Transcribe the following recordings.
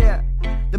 yeah. The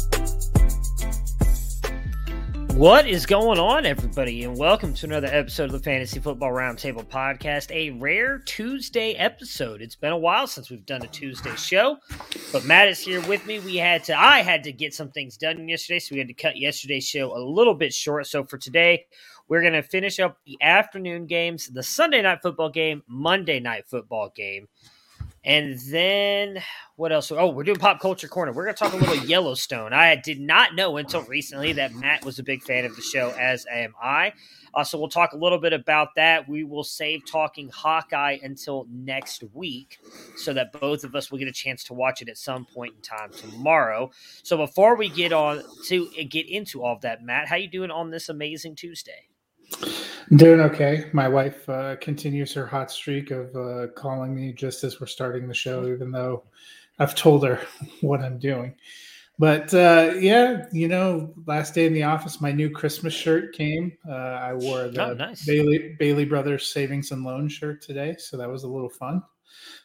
What is going on, everybody, and welcome to another episode of the Fantasy Football Roundtable Podcast, a rare Tuesday episode. It's been a while since we've done a Tuesday show, but Matt is here with me. I had to get some things done yesterday, so we had to cut yesterday's show a little bit short. So for today, we're going to finish up the afternoon games, the Sunday night football game, Monday night football game, and then what else? Oh, we're doing Pop Culture Corner. We're going to talk a little Yellowstone. I did not know until recently that Matt was a big fan of the show, as am I. So we'll talk a little bit about that. We will save talking Hawkeye until next week so that both of us will get a chance to watch it at some point in time tomorrow. So before we get into all of that, Matt, how you doing on this amazing Tuesday? Doing okay. My wife continues her hot streak of calling me just as we're starting the show, even though I've told her what I'm doing. But yeah, you know, last day in the office, my new Christmas shirt came. I wore the Bailey Brothers Savings and Loan shirt today, so that was a little fun.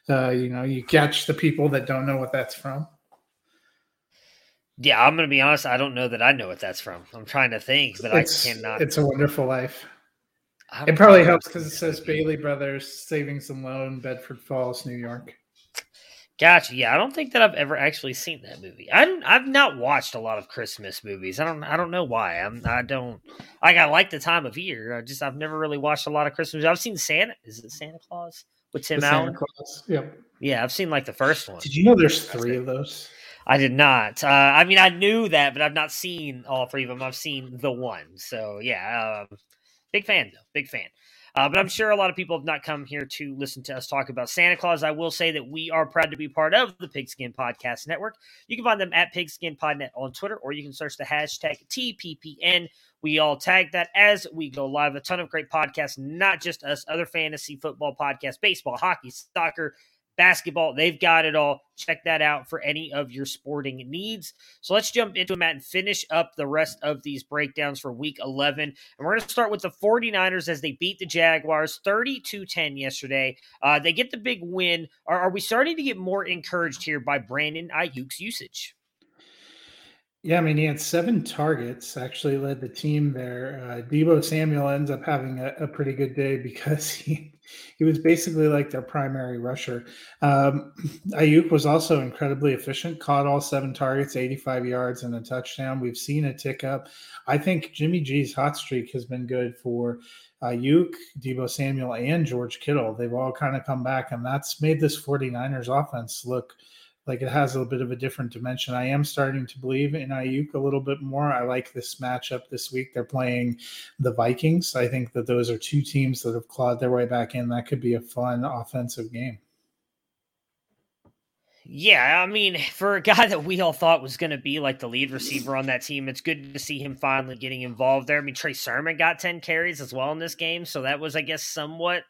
You know, you catch the people that don't know what that's from. Yeah, I'm going to be honest. I don't know that I know what that's from. I'm trying to think, but I cannot. It's a Wonderful Life. It probably helps because it says Bailey Brothers Savings and Loan, Bedford Falls, New York. Gotcha. Yeah, I don't think that I've ever actually seen that movie. I've not watched a lot of Christmas movies. I don't know why. I like the time of year. I've never really watched a lot of Christmas. I've seen Santa Claus with Tim Allen. Santa Claus. Yep. Yeah, I've seen like the first one. Did you know there's three of those? I did not. I mean, I knew that, but I've not seen all three of them. I've seen the one. So, yeah, big fan, though. Big fan. But I'm sure a lot of people have not come here to listen to us talk about Santa Claus. I will say that we are proud to be part of the Pigskin Podcast Network. You can find them at PigskinPodNet on Twitter, or you can search the hashtag TPPN. We all tag that as we go live. A ton of great podcasts, not just us, other fantasy football podcasts, baseball, hockey, soccer, basketball. They've got it all. Check that out for any of your sporting needs. So let's jump into it, Matt, and finish up the rest of these breakdowns for Week 11. And we're going to start with the 49ers as they beat the Jaguars 32-10 yesterday. They get the big win. Are we starting to get more encouraged here by Brandon Ayuk's usage? Yeah, I mean, he had 7 targets, actually led the team there. Deebo Samuel ends up having a pretty good day because he was basically like their primary rusher. Ayuk was also incredibly efficient, caught all 7 targets, 85 yards, and a touchdown. We've seen a tick up. I think Jimmy G's hot streak has been good for Ayuk, Deebo Samuel, and George Kittle. They've all kind of come back, and that's made this 49ers offense look like it has a little bit of a different dimension. I am starting to believe in Ayuk a little bit more. I like this matchup this week. They're playing the Vikings. I think that those are 2 teams that have clawed their way back in. That could be a fun offensive game. Yeah, I mean, for a guy that we all thought was going to be like the lead receiver on that team, it's good to see him finally getting involved there. I mean, Trey Sermon got 10 carries as well in this game, so that was, I guess, somewhat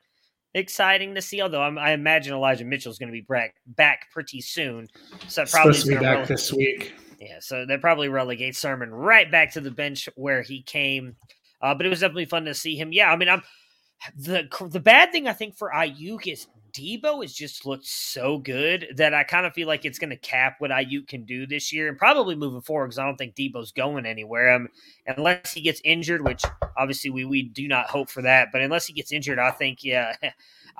exciting to see, although I imagine Elijah Mitchell is going to be back pretty soon. So probably supposed to be back this week. Yeah, so that probably relegates Sermon right back to the bench where he came. But it was definitely fun to see him. Yeah, I mean, the bad thing I think for Ayuk is Debo has just looked so good that I kind of feel like it's going to cap what Ayuk can do this year and probably moving forward, because I don't think Debo's going anywhere. Unless he gets injured, which obviously we do not hope for that. But unless he gets injured, I think, yeah,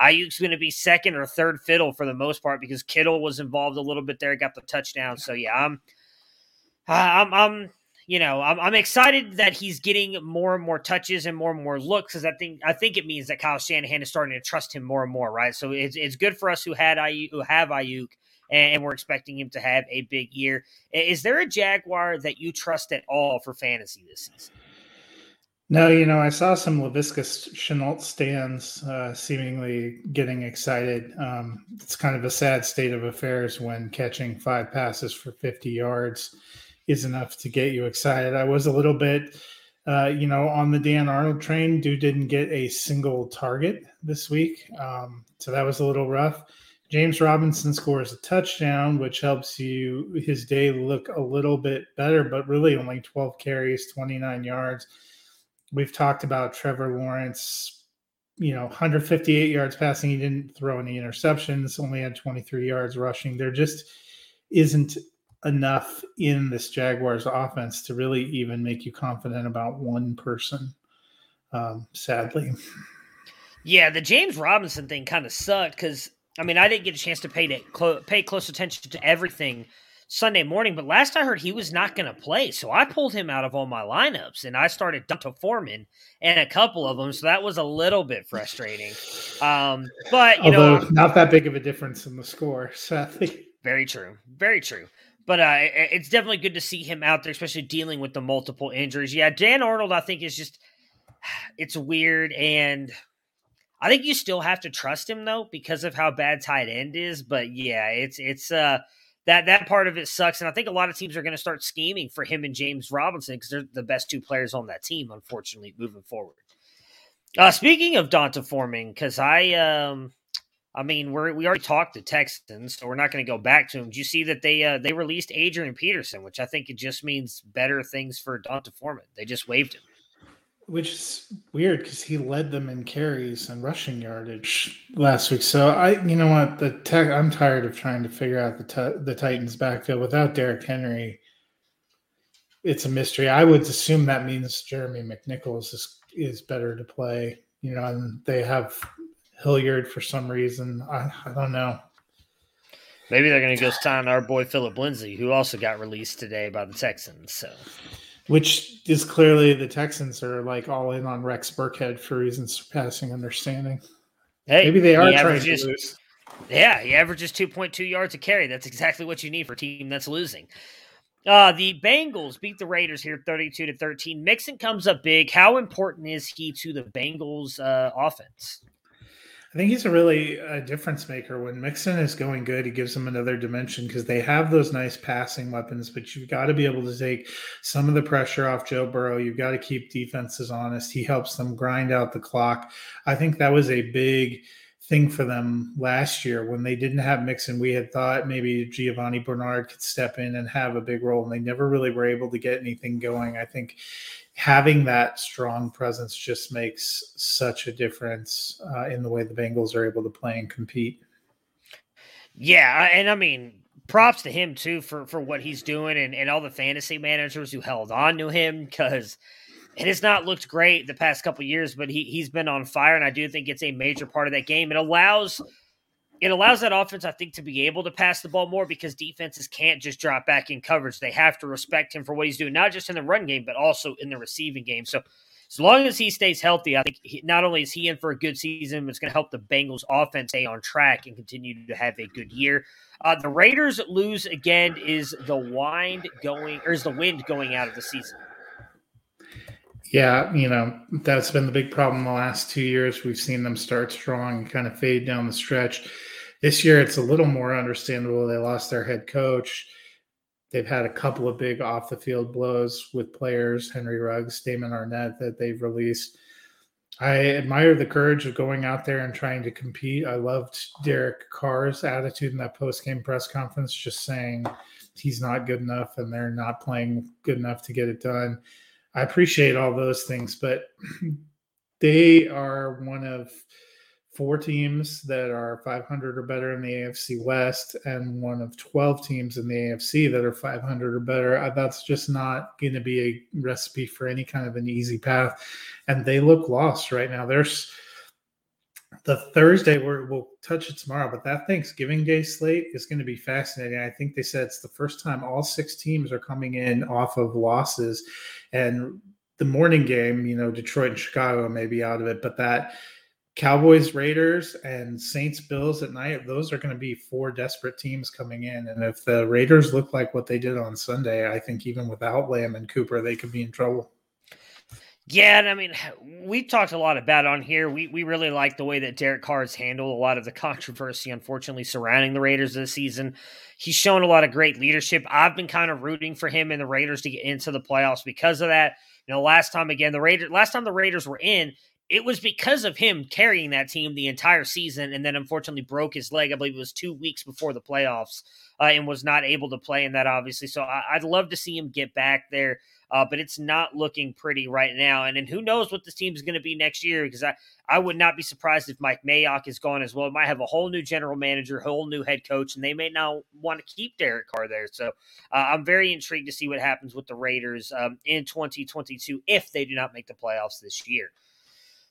Ayuk's going to be second or third fiddle for the most part, because Kittle was involved a little bit there, got the touchdown. So, yeah, I'm excited that he's getting more and more touches and more looks, because I think it means that Kyle Shanahan is starting to trust him more and more, right? So it's good for us who have Ayuk, and we're expecting him to have a big year. Is there a Jaguar that you trust at all for fantasy this season? No, I saw some LaVisca Chenault stands seemingly getting excited. It's kind of a sad state of affairs when catching 5 passes for 50 yards is enough to get you excited. I was a little bit, on the Dan Arnold train. Dude didn't get a single target this week, so that was a little rough. James Robinson scores a touchdown, which helps his day look a little bit better, but really only 12 carries, 29 yards. We've talked about Trevor Lawrence, 158 yards passing. He didn't throw any interceptions, only had 23 yards rushing. There just isn't enough in this Jaguars offense to really even make you confident about one person, sadly. Yeah, the James Robinson thing kind of sucked, because, I didn't get a chance to pay close attention to everything Sunday morning, but last I heard he was not going to play, so I pulled him out of all my lineups, and I started Donta Foreman and a couple of them, so that was a little bit frustrating. But, although not that big of a difference in the score, sadly. Very true, very true. But it's definitely good to see him out there, especially dealing with the multiple injuries. Yeah, Dan Arnold, I think, is just – it's weird. And I think you still have to trust him, though, because of how bad tight end is. But, yeah, it's that part of it sucks. And I think a lot of teams are going to start scheming for him and James Robinson, because they're the best two players on that team, unfortunately, moving forward. Speaking of Donta Foreman, because we already talked to Texans, so we're not going to go back to them. Do you see that they released Adrian Peterson, which I think it just means better things for Donta Foreman? They just waived him. Which is weird, because he led them in carries and rushing yardage last week. So, I'm tired of trying to figure out the Titans' backfield without Derrick Henry. It's a mystery. I would assume that means Jeremy McNichols is better to play, and they have – Hilliard for some reason. I don't know. Maybe they're going to go sign our boy Philip Lindsay, who also got released today by the Texans. So, which is clearly the Texans are like all in on Rex Burkhead for reasons surpassing understanding. Hey, maybe they are trying to lose. Yeah, he averages 2.2 yards a carry. That's exactly what you need for a team that's losing. The Bengals beat the Raiders here 32-13. Mixon comes up big. How important is he to the Bengals offense? I think he's a really difference maker. When Mixon is going good, he gives them another dimension, because they have those nice passing weapons, but you've got to be able to take some of the pressure off Joe Burrow. You've got to keep defenses honest. He helps them grind out the clock. I think that was a big thing for them last year. When they didn't have Mixon, we had thought maybe Giovanni Bernard could step in and have a big role, and they never really were able to get anything going. I think having that strong presence just makes such a difference in the way the Bengals are able to play and compete. Yeah, and props to him too for what he's doing and all the fantasy managers who held on to him, because it has not looked great the past couple of years, but he's been on fire, and I do think it's a major part of that game. It allows that offense, I think, to be able to pass the ball more, because defenses can't just drop back in coverage. They have to respect him for what he's doing, not just in the run game, but also in the receiving game. So as long as he stays healthy, I think not only is he in for a good season, but it's going to help the Bengals offense stay on track and continue to have a good year. The Raiders lose again. Is the wind going out of the season? Yeah, that's been the big problem the last 2 years. We've seen them start strong and kind of fade down the stretch. This year, it's a little more understandable. They lost their head coach. They've had a couple of big off-the-field blows with players, Henry Ruggs, Damon Arnette, that they've released. I admire the courage of going out there and trying to compete. I loved Derek Carr's attitude in that post-game press conference, just saying he's not good enough and they're not playing good enough to get it done. I appreciate all those things, but they are one of four teams that are 500 or better in the AFC West and one of 12 teams in the AFC that are 500 or better. That's just not going to be a recipe for any kind of an easy path. And they look lost right now. There's the Thursday, we'll touch it tomorrow, but that Thanksgiving Day slate is going to be fascinating. I think they said it's the first time all six teams are coming in off of losses. And the morning game, you know, Detroit and Chicago may be out of it, but that Cowboys, Raiders, and Saints, Bills at night, those are going to be four desperate teams coming in. And if the Raiders look like what they did on Sunday, I think even without Lamb and Cooper, they could be in trouble. Yeah, and I mean, we've talked a lot about on here. We really like the way that Derek Carr has handled a lot of the controversy, unfortunately, surrounding the Raiders this season. He's shown a lot of great leadership. I've been kind of rooting for him and the Raiders to get into the playoffs because of that. You know, last time the Raiders were in, it was because of him carrying that team the entire season and then unfortunately broke his leg. I believe it was 2 weeks before the playoffs and was not able to play in that, obviously. So I'd love to see him get back there, but it's not looking pretty right now. And who knows what this team is going to be next year, because I would not be surprised if Mike Mayock is gone as well. It might have a whole new general manager, whole new head coach, and they may not want to keep Derek Carr there. So I'm very intrigued to see what happens with the Raiders in 2022 if they do not make the playoffs this year.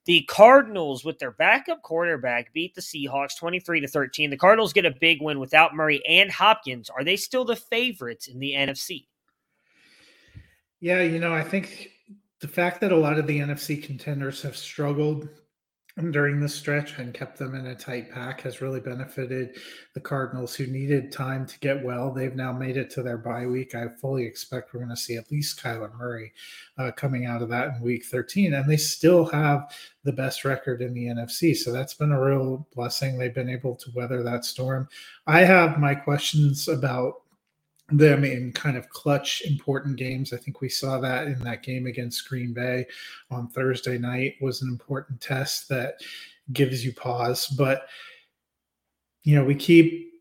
The Cardinals, with their backup quarterback, beat the Seahawks 23-13. The Cardinals get a big win without Murray and Hopkins. Are they still the favorites in the NFC? Yeah, you know, I think the fact that a lot of the NFC contenders have struggled during this stretch and kept them in a tight pack has really benefited the Cardinals, who needed time to get well. They've now made it to their bye week. I fully expect we're going to see at least Kyler Murray coming out of that in week 13, and they still have the best record in the NFC. So that's been a real blessing. They've been able to weather that storm. I have my questions about them in kind of clutch important games. I think we saw that in that game against Green Bay on Thursday night was an important test that gives you pause. But, you know, we keep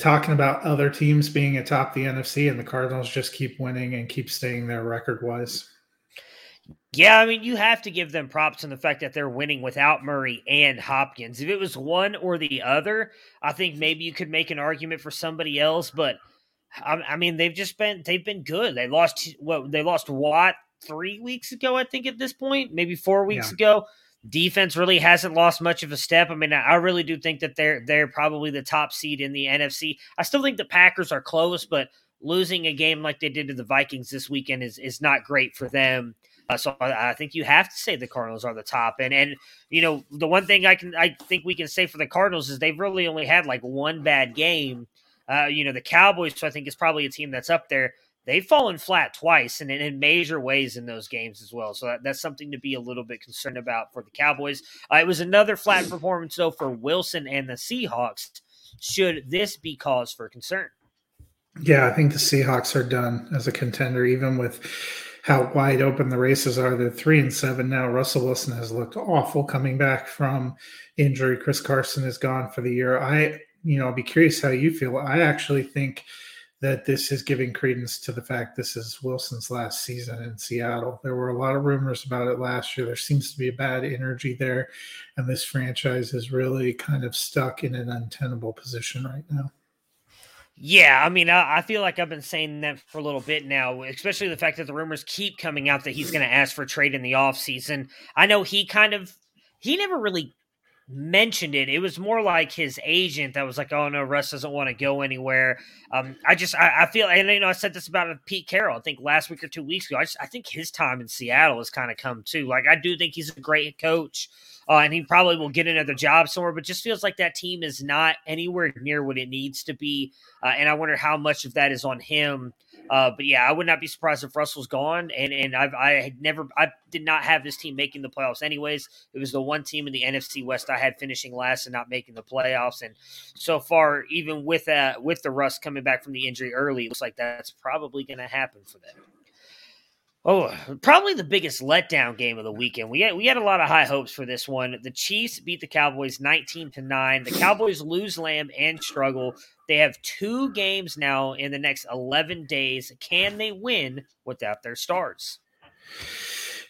talking about other teams being atop the NFC, and the Cardinals just keep winning and keep staying there record-wise. Yeah, I mean, you have to give them props in the fact that they're winning without Murray and Hopkins. If it was one or the other, I think maybe you could make an argument for somebody else, but I mean, they've been good. They lost Watt 3 weeks ago, I think, at this point, maybe 4 weeks ago. Defense really hasn't lost much of a step. I mean, I really do think that they're probably the top seed in the NFC. I still think the Packers are close, but losing a game like they did to the Vikings this weekend is not great for them. So I think you have to say the Cardinals are the top. And you know, the one thing I think we can say for the Cardinals is they've really only had like one bad game. You know, the Cowboys, I think, is probably a team that's up there. They've fallen flat twice and in major ways in those games as well. So that's something to be a little bit concerned about for the Cowboys. It was another flat performance, though, for Wilson and the Seahawks. Should this be cause for concern? Yeah, I think the Seahawks are done as a contender, even with how wide open the races are. They're 3-7 now. Russell Wilson has looked awful coming back from injury. Chris Carson is gone for the year. You know, I'll be curious how you feel. I actually think that this is giving credence to the fact this is Wilson's last season in Seattle. There were a lot of rumors about it last year. There seems to be a bad energy there, and this franchise is really kind of stuck in an untenable position right now. Yeah, I mean, I feel like I've been saying that for a little bit now, especially the fact that the rumors keep coming out that he's going to ask for a trade in the offseason. I know he never really mentioned it. It was more like his agent that was like, oh no, Russ doesn't want to go anywhere. I feel, and you know, I said this about Pete Carroll, I think last week or 2 weeks ago, I think his time in Seattle has kind of come too. Like, I do think he's a great coach and he probably will get another job somewhere, but just feels like that team is not anywhere near what it needs to be. And I wonder how much of that is on him. But yeah, I would not be surprised if Russell's gone. And I did not have this team making the playoffs anyways. It was the one team in the NFC West I had finishing last and not making the playoffs. And so far, even with the Russ coming back from the injury early, it looks like that's probably going to happen for them. Oh, probably the biggest letdown game of the weekend. We had a lot of high hopes for this one. The Chiefs beat the Cowboys 19-9. The Cowboys lose Lamb and struggle. They have two games now in the next 11 days. Can they win without their stars?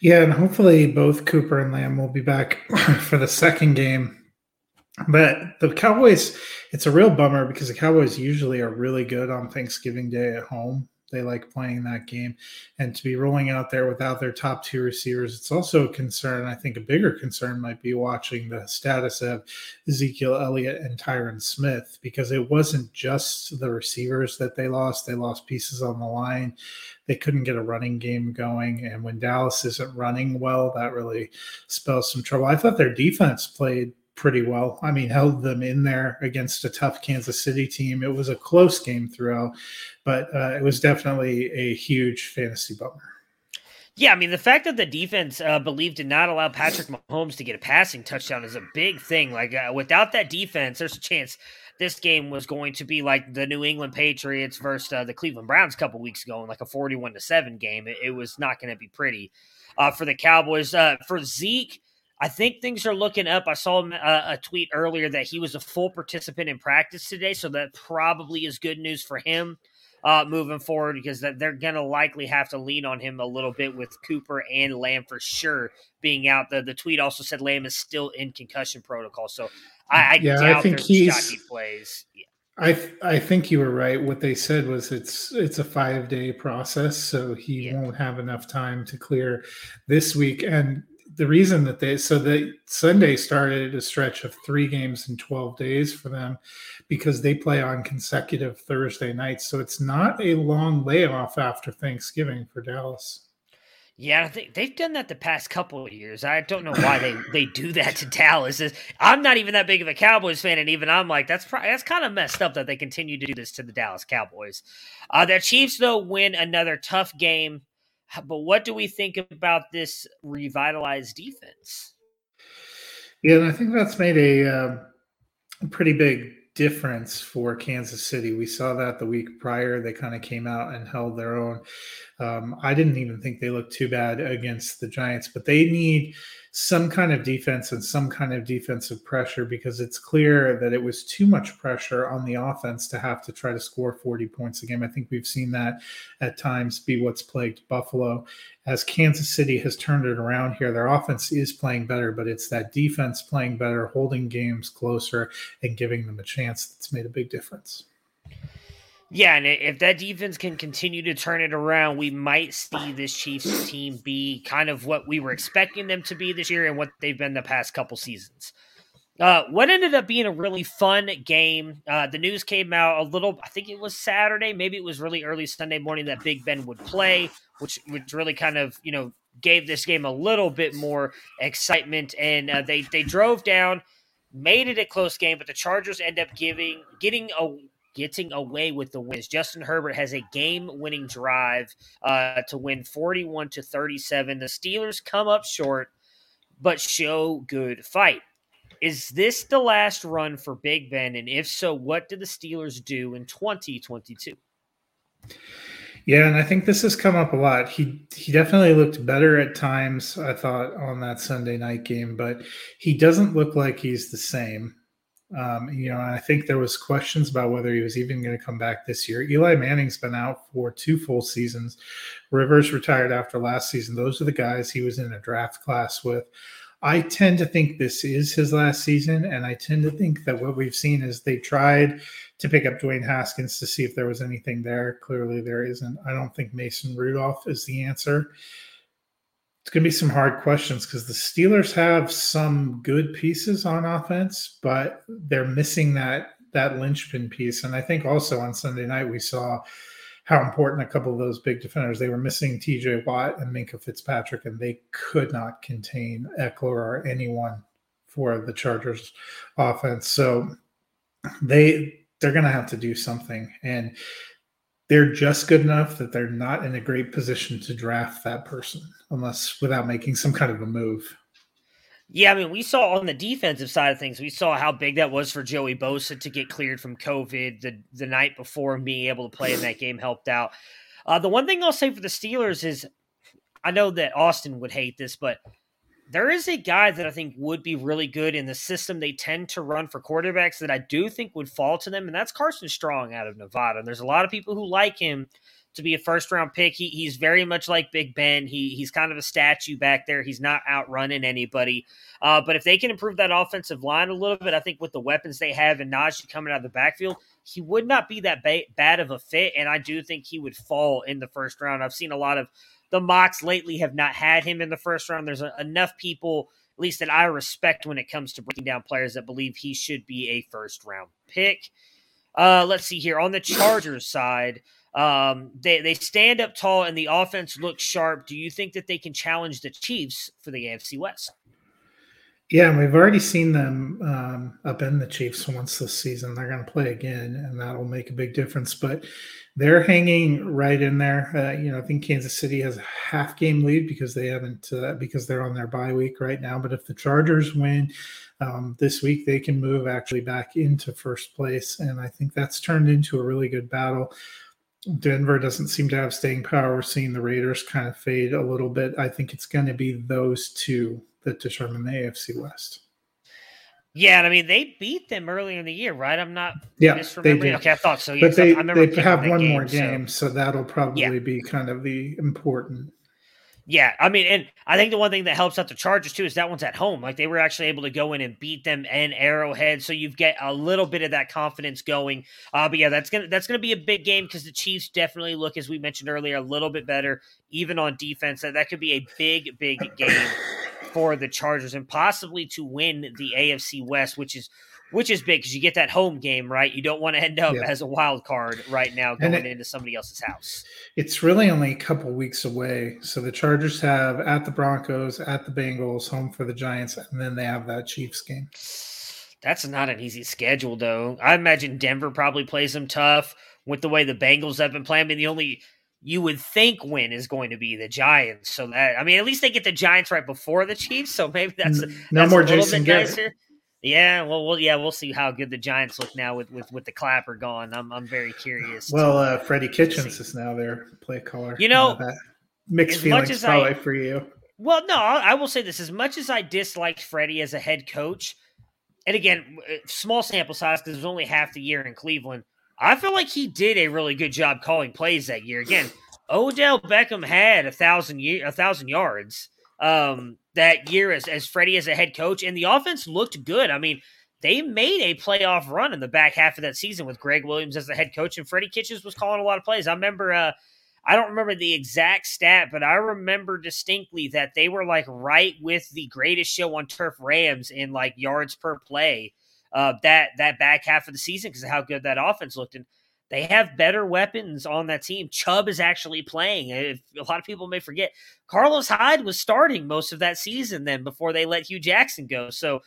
Yeah, and hopefully both Cooper and Lamb will be back for the second game But the Cowboys, it's a real bummer because the Cowboys usually are really good on Thanksgiving Day at home. They like playing that game. And to be rolling out there without their top two receivers, it's also a concern. I think a bigger concern might be watching the status of Ezekiel Elliott and Tyron Smith, because it wasn't just the receivers that they lost. They lost pieces on the line. They couldn't get a running game going. And when Dallas isn't running well, that really spells some trouble. I thought their defense played pretty well. I mean, held them in there against a tough Kansas City team. It was a close game throughout, but it was definitely a huge fantasy bummer. Yeah, I mean, the fact that the defense believed did not allow Patrick Mahomes to get a passing touchdown is a big thing. Like, without that defense, there's a chance this game was going to be like the New England Patriots versus the Cleveland Browns a couple weeks ago in like a 41-7 game. It was not going to be pretty for the Cowboys. For Zeke, I think things are looking up. I saw a tweet earlier that he was a full participant in practice today, so that probably is good news for him moving forward, because they're going to likely have to lean on him a little bit with Cooper and Lamb for sure being out. The tweet also said Lamb is still in concussion protocol, so I doubt I think he plays. Yeah. I think you were right. What they said was it's a 5-day process, so he won't have enough time to clear this week. And the reason that the Sunday started a stretch of 3 games in 12 days for them because they play on consecutive Thursday nights. So it's not a long layoff after Thanksgiving for Dallas. Yeah, I think they've done that the past couple of years. I don't know why they do that to Dallas. I'm not even that big of a Cowboys fan, and even I'm like, that's kind of messed up that they continue to do this to the Dallas Cowboys. The Chiefs, though, win another tough game. But what do we think about this revitalized defense? Yeah, and I think that's made a pretty big difference for Kansas City. We saw that the week prior. They kind of came out and held their own. I didn't even think they looked too bad against the Giants, but they need some kind of defense and some kind of defensive pressure, because it's clear that it was too much pressure on the offense to have to try to score 40 points a game. I think we've seen that at times be what's plagued Buffalo. As Kansas City has turned it around here, their offense is playing better, but it's that defense playing better, holding games closer, and giving them a chance that's made a big difference. Yeah, and if that defense can continue to turn it around, we might see this Chiefs team be kind of what we were expecting them to be this year and what they've been the past couple seasons. What ended up being a really fun game, the news came out a little, I think it was Saturday, maybe it was really early Sunday morning, that Big Ben would play, which really kind of, you know, gave this game a little bit more excitement. And they drove down, made it a close game, but the Chargers end up getting away with the wins. Justin Herbert has a game-winning drive to win 41-37. The Steelers come up short, but show good fight. Is this the last run for Big Ben? And if so, what did the Steelers do in 2022? Yeah, and I think this has come up a lot. He definitely looked better at times, I thought, on that Sunday night game, but he doesn't look like he's the same. You know, I think there was questions about whether he was even going to come back this year. Eli Manning's been out for 2 full seasons. Rivers retired after last season. Those are the guys he was in a draft class with. I tend to think this is his last season, and I tend to think that what we've seen is they tried to pick up Dwayne Haskins to see if there was anything there. Clearly there isn't. I don't think Mason Rudolph is the answer. It's going to be some hard questions because the Steelers have some good pieces on offense, but they're missing that linchpin piece. And I think also on Sunday night, we saw how important a couple of those big defenders, they were missing TJ Watt and Minkah Fitzpatrick, and they could not contain Eckler or anyone for the Chargers offense. So they're going to have to do something. And they're just good enough that they're not in a great position to draft that person unless without making some kind of a move. Yeah, I mean, we saw on the defensive side of things, we saw how big that was for Joey Bosa to get cleared from COVID the night before, and being able to play in that game helped out. The one thing I'll say for the Steelers is, I know that Austin would hate this, but there is a guy that I think would be really good in the system they tend to run for quarterbacks that I do think would fall to them, and that's Carson Strong out of Nevada. And there's a lot of people who like him to be a first-round pick. He's very much like Big Ben. He's kind of a statue back there. He's not outrunning anybody. But if they can improve that offensive line a little bit, I think with the weapons they have and Najee coming out of the backfield, he would not be that bad of a fit, and I do think he would fall in the first round. I've seen a lot of the mocks lately have not had him in the first round. There's enough people, at least that I respect when it comes to breaking down players, that believe he should be a first-round pick. Let's see here. On the Chargers side, they stand up tall and the offense looks sharp. Do you think that they can challenge the Chiefs for the AFC West? Yeah, and we've already seen them upend the Chiefs once this season. They're going to play again, and that'll make a big difference. But they're hanging right in there. I think Kansas City has a half-game lead because they haven't because they're on their bye week right now. But if the Chargers win this week, they can move actually back into first place, and I think that's turned into a really good battle. Denver doesn't seem to have staying power. We're seeing the Raiders kind of fade a little bit. I think it's going to be those two that determine the AFC West. Yeah, and I mean, they beat them earlier in the year, right? I'm not misremembering. Okay, I thought so. Yeah, but they have one game, more game, so that'll probably be kind of the important. Yeah, I mean, and I think the one thing that helps out the Chargers, too, is that one's at home. Like, they were actually able to go in and beat them in Arrowhead, so you get a little bit of that confidence going. But, yeah, that's gonna be a big game because the Chiefs definitely look, as we mentioned earlier, a little bit better, even on defense. That could be a big, big game for the Chargers and possibly to win the AFC West, which is big because you get that home game, right? You don't want to end up as a wild card right now going into somebody else's house. It's really only a couple weeks away. So the Chargers have at the Broncos, at the Bengals, home for the Giants, and then they have that Chiefs game. That's not an easy schedule, though. I imagine Denver probably plays them tough with the way the Bengals have been playing. I mean, the only – you would think win is going to be the Giants. So that, I mean, at least they get the Giants right before the Chiefs. So maybe that's more a little Jason bit nicer. Garrett. Yeah. Well, we'll see how good the Giants look now with the Clapper gone. I'm very curious. Well, Freddie Kitchens is now their play caller. You know, that mixed feelings probably for you. Well, no, I will say this: as much as I disliked Freddie as a head coach, and again, small sample size because it was only half the year in Cleveland, I feel like he did a really good job calling plays that year. Again, Odell Beckham had 1,000 yards that year as Freddie as a head coach, and the offense looked good. I mean, they made a playoff run in the back half of that season with Greg Williams as the head coach, and Freddie Kitchens was calling a lot of plays. I remember I don't remember the exact stat, but I remember distinctly that they were like right with the greatest show on turf Rams in like yards per play. That back half of the season because of how good that offense looked. And they have better weapons on that team. Chubb is actually playing. A lot of people may forget Carlos Hyde was starting most of that season then before they let Hugh Jackson go. So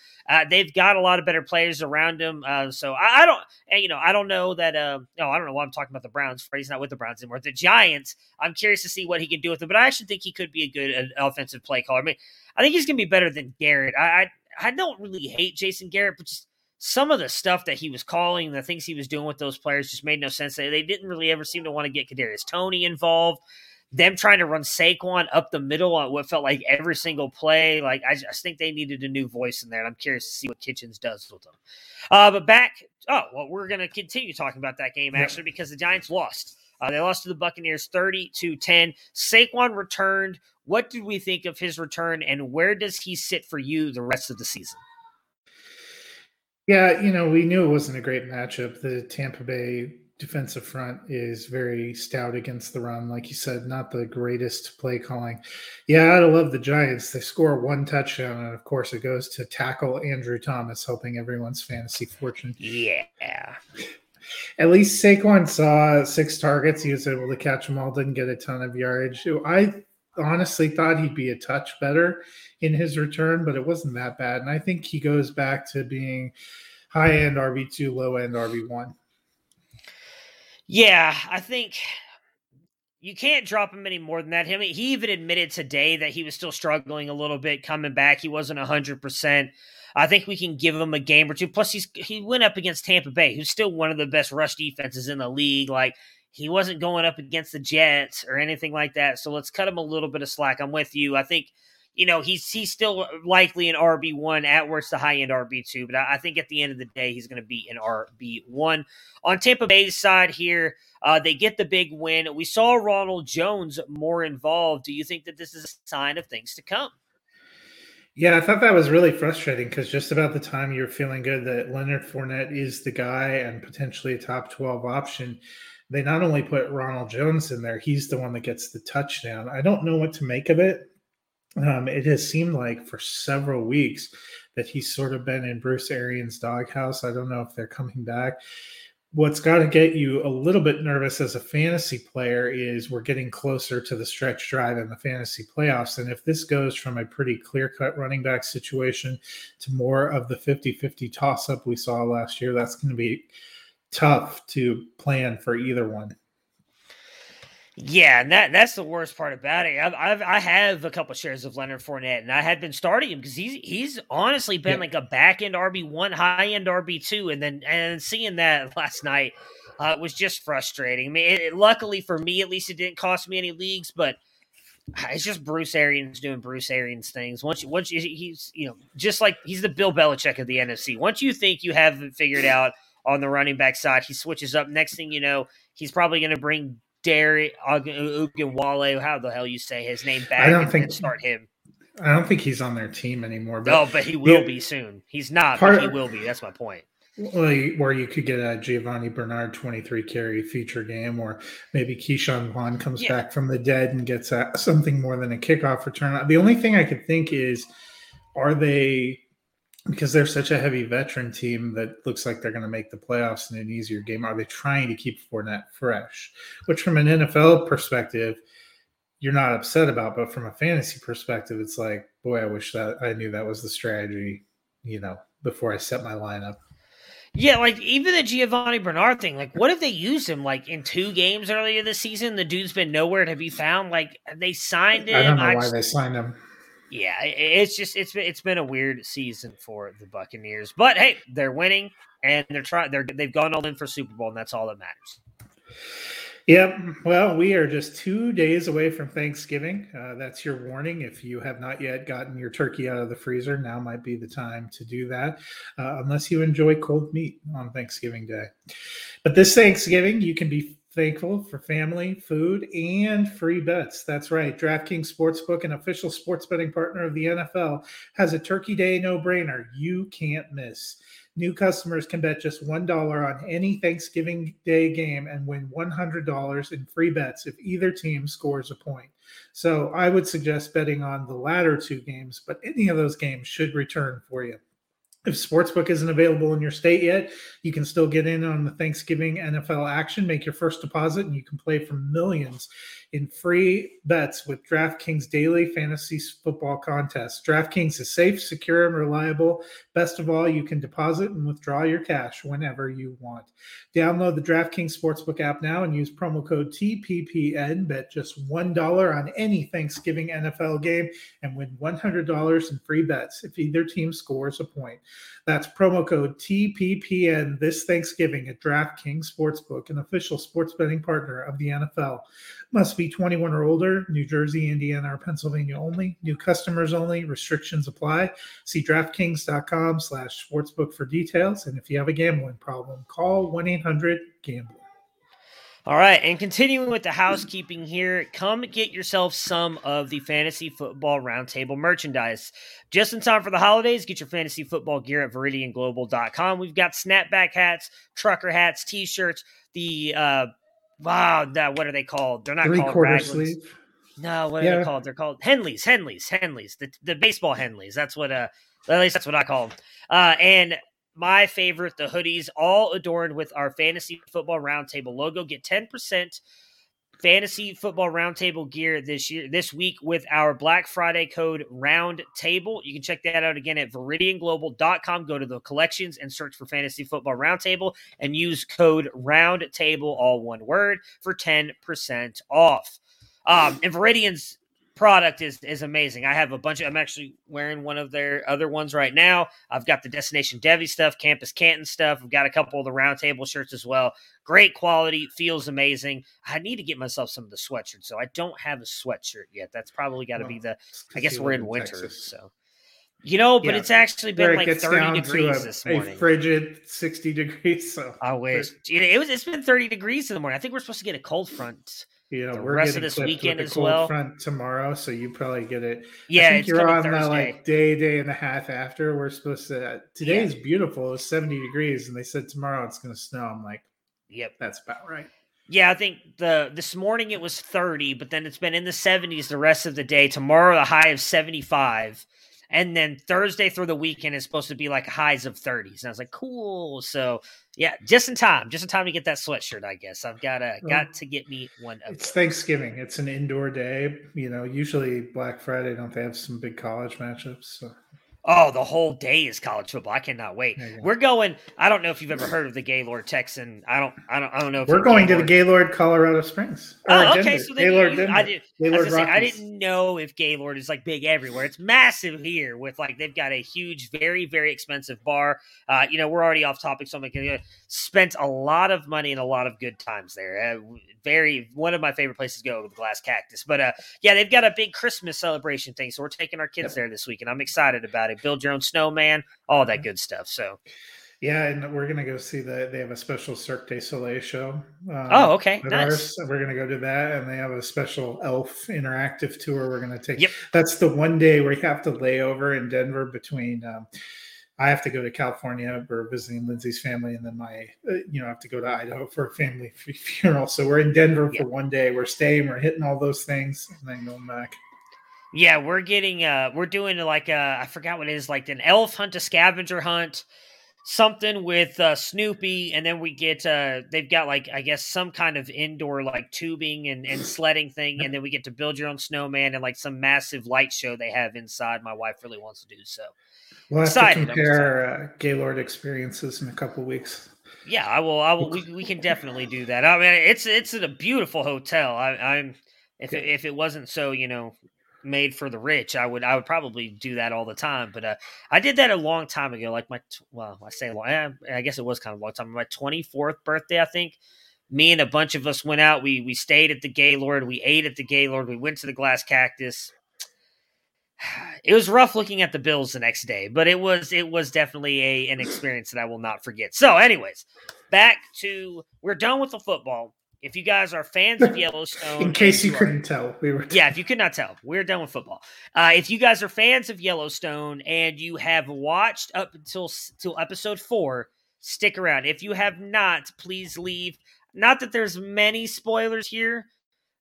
they've got a lot of better players around him. I don't know why I'm talking about the Browns. Freddie's not with the Browns anymore. The Giants, I'm curious to see what he can do with them, but I actually think he could be a good offensive play caller. I mean, I think he's going to be better than Garrett. I don't really hate Jason Garrett, but just some of the stuff that he was calling, the things he was doing with those players just made no sense. They didn't really ever seem to want to get Kadarius Toney involved. Them trying to run Saquon up the middle on what felt like every single play. Like, I just think they needed a new voice in there, and I'm curious to see what Kitchens does with them. We're going to continue talking about that game, actually, because the Giants lost. They lost to the Buccaneers 30-10. Saquon returned. What did we think of his return, and where does he sit for you the rest of the season? Yeah, we knew it wasn't a great matchup. The Tampa Bay defensive front is very stout against the run. Like you said, not the greatest play calling. Yeah, I love the Giants. They score one touchdown, and of course it goes to tackle Andrew Thomas, helping everyone's fantasy fortune. Yeah. At least Saquon saw 6 targets. He was able to catch them all, didn't get a ton of yardage. I honestly thought he'd be a touch better in his return, but it wasn't that bad. And I think he goes back to being high-end RB2, low-end RB1. Yeah, I think you can't drop him any more than that. He even admitted today that he was still struggling a little bit coming back. He wasn't 100%. I think we can give him a game or two. Plus, he went up against Tampa Bay, who's still one of the best rush defenses in the league. Like, he wasn't going up against the Jets or anything like that. So let's cut him a little bit of slack. I'm with you. I think you know, he's still likely an RB1, at worst a high-end RB2, but I think at the end of the day, he's going to be an RB1. On Tampa Bay's side here, they get the big win. We saw Ronald Jones more involved. Do you think that this is a sign of things to come? Yeah, I thought that was really frustrating because just about the time you're feeling good that Leonard Fournette is the guy and potentially a top 12 option, they not only put Ronald Jones in there, he's the one that gets the touchdown. I don't know what to make of it. It has seemed like for several weeks that he's sort of been in Bruce Arians' doghouse. I don't know if they're coming back. What's got to get you a little bit nervous as a fantasy player is we're getting closer to the stretch drive in the fantasy playoffs. And if this goes from a pretty clear-cut running back situation to more of the 50-50 toss-up we saw last year, that's going to be tough to plan for either one. Yeah, and that's the worst part about it. I have a couple shares of Leonard Fournette, and I had been starting him because he's honestly been like a back-end RB1, high-end RB2, and seeing that last night was just frustrating. I mean, luckily for me, at least it didn't cost me any leagues, but it's just Bruce Arians doing Bruce Arians things. Once he's, you know, just like he's the Bill Belichick of the NFC. Once you think you have it figured out on the running back side, he switches up. Next thing you know, he's probably going to bring Derek Ogunwale, how the hell you say his name back? Start him. I don't think he's on their team anymore. But no, but he will be soon. He's not, but he will be. That's my point. Where you could get a Giovanni Bernard 23 carry feature game, or maybe Keyshawn Vaughn comes back from the dead and gets something more than a kickoff return. The only thing I could think is, are they? Because they're such a heavy veteran team that looks like they're going to make the playoffs in an easier game. Are they trying to keep Fournette fresh? Which from an NFL perspective, you're not upset about, but from a fantasy perspective, it's like, boy, I wish that I knew that was the strategy, you know, before I set my lineup. Yeah, like even the Giovanni Bernard thing, like what if they used him like in two games earlier this season? The dude's been nowhere to be found. Like they signed him. I don't know why they signed him. Yeah, it's just it's been a weird season for the Buccaneers, but hey, they're winning and they've gone all in for Super Bowl, and that's all that matters. Yep. Well, we are just 2 days away from Thanksgiving. That's your warning. If you have not yet gotten your turkey out of the freezer, now might be the time to do that, unless you enjoy cold meat on Thanksgiving Day. But this Thanksgiving, you can be thankful for family, food, and free bets. That's right. DraftKings Sportsbook, an official sports betting partner of the NFL, has a Turkey Day no-brainer you can't miss. New customers can bet just $1 on any Thanksgiving Day game and win $100 in free bets if either team scores a point. So I would suggest betting on the latter two games, but any of those games should return for you. If Sportsbook isn't available in your state yet, you can still get in on the Thanksgiving NFL action, make your first deposit, and you can play for millions in free bets with DraftKings Daily Fantasy Football Contest. DraftKings is safe, secure, and reliable. Best of all, you can deposit and withdraw your cash whenever you want. Download the DraftKings Sportsbook app now and use promo code TPPN. Bet just $1 on any Thanksgiving NFL game and win $100 in free bets if either team scores a point. That's promo code TPPN this Thanksgiving at DraftKings Sportsbook, an official sports betting partner of the NFL. Must be 21 or older, New Jersey, Indiana, or Pennsylvania only, new customers only, restrictions apply. See DraftKings.com/sportsbook for details. And if you have a gambling problem, call 1-800-GAMBLER. All right, and continuing with the housekeeping here, come get yourself some of the Fantasy Football Roundtable merchandise. Just in time for the holidays, get your fantasy football gear at ViridianGlobal.com. We've got snapback hats, trucker hats, T-shirts, the what are they called? They're not called raglan sleeve. No, what are they called? They're called Henleys. The baseball Henleys. That's what. At least that's what I call them. And my favorite, the hoodies, all adorned with our Fantasy Football Roundtable logo. Get 10% Fantasy Football Roundtable gear this week with our Black Friday code Roundtable. You can check that out again at ViridianGlobal.com. Go to the collections and search for Fantasy Football Roundtable and use code Roundtable, all one word, for 10% off. And Viridian's product is amazing. I have a bunch of, I'm actually wearing one of their other ones right now. I've got the Destination Devi stuff, Campus Canton stuff. I've got a couple of the Roundtable shirts as well. Great quality, feels amazing. I need to get myself some of the sweatshirts. So I don't have a sweatshirt yet. That's probably got to be the, I guess we're in winter. Texas. So, you know, but yeah, it's actually been like 30 degrees this morning. A frigid 60 degrees. So I wish it's been 30 degrees in the morning. I think we're supposed to get a cold front. Yeah, the we're rest getting of this weekend with a as cold well. Front tomorrow, so you probably get it. Yeah, I think it's you're on Thursday. That like day and a half after. We're supposed to. Today is beautiful. It's 70 degrees, and they said tomorrow it's going to snow. I'm like, yep, that's about right. Yeah, I think this morning it was 30, but then it's been in the 70s the rest of the day. Tomorrow the high of 75, and then Thursday through the weekend is supposed to be like highs of 30s. And I was like, cool. So yeah, just in time to get that sweatshirt. I guess I've got to get me one of. It's Thanksgiving. It's an indoor day. You know, usually Black Friday don't they have some big college matchups? So. Oh, the whole day is college football. I cannot wait. Yeah. We're going. I don't know if you've ever heard of the Gaylord Texan. I don't know. If we're going to the Gaylord Colorado Springs. Oh, okay. Denver. So I didn't know if Gaylord is like big everywhere. It's massive here. With like they've got a huge, very, very expensive bar. You know, we're already off topic. So I'm gonna spent a lot of money and a lot of good times there. One of my favorite places to go with Glass Cactus. But yeah, they've got a big Christmas celebration thing. So we're taking our kids there this week, and I'm excited about it. Build your own snowman, all that good stuff. So, yeah, and we're gonna go see they have a special Cirque du Soleil show. Okay, nice. We're gonna go to that, and they have a special elf interactive tour. We're gonna take. Yep. That's the one day where you have to lay over in Denver between. I have to go to California. We're visiting Lindsay's family, and then I have to go to Idaho for a family funeral. So we're in Denver for one day. We're staying. We're hitting all those things, and then going back. Yeah, we're getting, we're doing like I forgot what it is, like an elf hunt, a scavenger hunt, something with Snoopy. And then we get, they've got like, I guess some kind of indoor like tubing and sledding thing. And then we get to build your own snowman and like some massive light show they have inside. My wife really wants to do so. We'll have to compare Gaylord experiences in a couple of weeks. Yeah, I will. We can definitely do that. I mean, it's a beautiful hotel. If it wasn't so, you know, made for the rich, I would probably do that all the time. But I did that a long time ago. Like I guess it was kind of a long time. My 24th birthday, I think. Me and a bunch of us went out. We stayed at the Gaylord. We ate at the Gaylord. We went to the Glass Cactus. It was rough looking at the bills the next day, but it was definitely an experience that I will not forget. So, anyways, we're done with the football. If you guys are fans of Yellowstone, in case you couldn't tell, if you could not tell, we're done with football. If you guys are fans of Yellowstone and you have watched up till episode 4, stick around. If you have not, please leave. Not that there's many spoilers here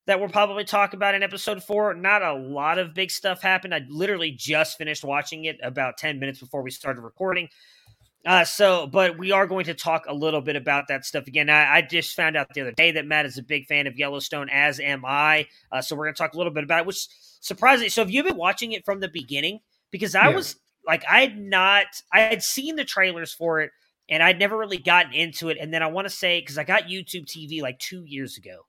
that we'll probably talk about in episode 4. Not a lot of big stuff happened. I literally just finished watching it about 10 minutes before we started recording. But we are going to talk a little bit about that stuff again. I just found out the other day that Matt is a big fan of Yellowstone, as am I. So we're going to talk a little bit about it, which surprisingly. So have you been watching it from the beginning? Because I had seen the trailers for it and I'd never really gotten into it. And then I want to say, cause I got YouTube TV like 2 years ago.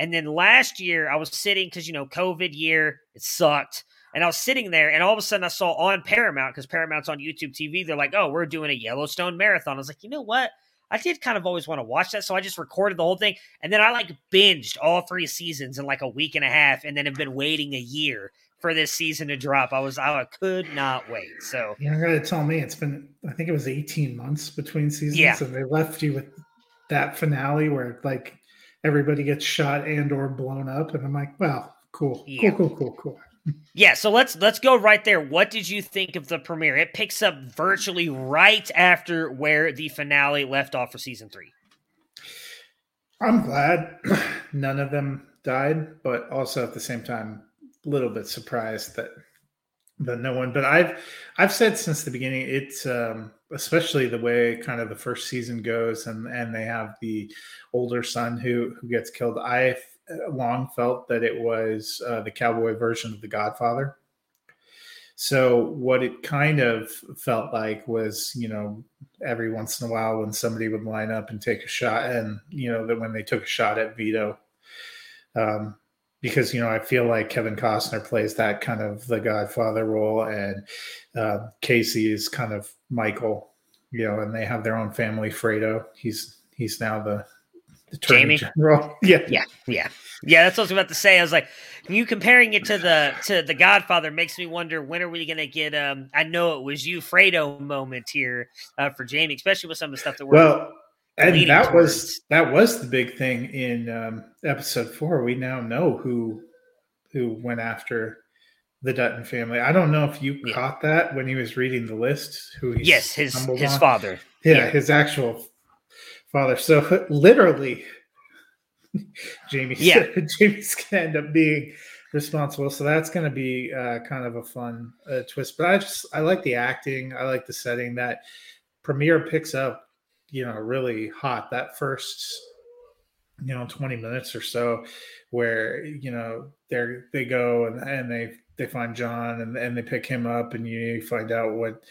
And then last year I was sitting, cause you know, COVID year, it sucked. And I was sitting there, and all of a sudden I saw on Paramount, because Paramount's on YouTube TV, they're like, oh, we're doing a Yellowstone marathon. I was like, you know what? I did kind of always want to watch that, so I just recorded the whole thing. And then I, like, binged all 3 seasons in, like, a week and a half, and then have been waiting a year for this season to drop. I could not wait. So you're not going to tell me it's been, I think it was 18 months between seasons, and they left you with that finale where, like, everybody gets shot and or blown up. And I'm like, well, cool. Yeah, so let's go right there. What did you think of the premiere? It picks up virtually right after where the finale left off for season 3. I'm glad none of them died, but also at the same time, a little bit surprised that no one. But I've said since the beginning, it's especially the way kind of the first season goes, and they have the older son who gets killed. I long felt that it was the cowboy version of The Godfather. So what it kind of felt like was, you know, every once in a while when somebody would line up and take a shot, and, you know, that when they took a shot at Vito, because, you know, I feel like Kevin Costner plays that kind of the Godfather role, and Casey is kind of Michael, you know, and they have their own family. Fredo, he's now the Attorney General. Yeah. That's what I was about to say. I was like, you comparing it to the Godfather makes me wonder, when are we going to get I know it was you, Fredo moment here for Jamie, especially with some of the stuff that we're And that was the big thing in episode 4. We now know who went after the Dutton family. I don't know if you caught that when he was reading the list. Who? His father. Yeah, his actual father. So literally, Jamie's gonna end up being responsible. So that's gonna be kind of a fun twist. But I like the acting. I like the setting that Premiere picks up. You know, really hot that first, you know, 20 minutes or so, where, you know, they go and they find John and they pick him up, and you find out what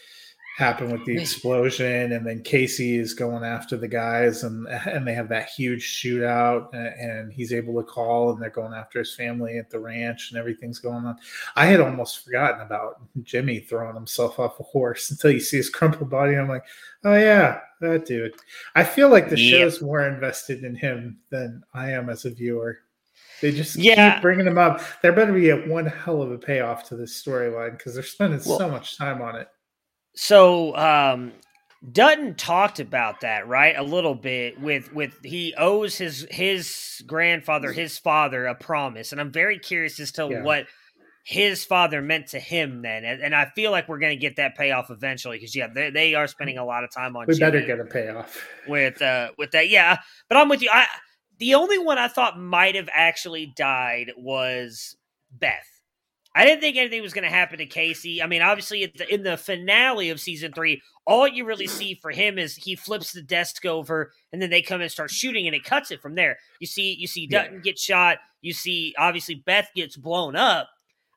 happened with the explosion, and then Casey is going after the guys, and they have that huge shootout, and he's able to call, and they're going after his family at the ranch, and everything's going on. I had almost forgotten about Jimmy throwing himself off a horse until you see his crumpled body. I'm like, oh yeah, that dude. I feel like the show's more invested in him than I am as a viewer. They just keep bringing him up. There better be one hell of a payoff to this storyline, because they're spending so much time on it. So Dutton talked about that, right? A little bit with he owes his grandfather, his father, a promise. And I'm very curious as to what his father meant to him then. And I feel like we're going to get that payoff eventually, because, they are spending a lot of time on Jimmy. We better get a payoff. With that, yeah. But I'm with you. The only one I thought might have actually died was Beth. I didn't think anything was going to happen to Casey. I mean, obviously, in the finale of season 3, all you really see for him is he flips the desk over, and then they come and start shooting, and it cuts it from there. You see Dutton get shot. You see, obviously, Beth gets blown up.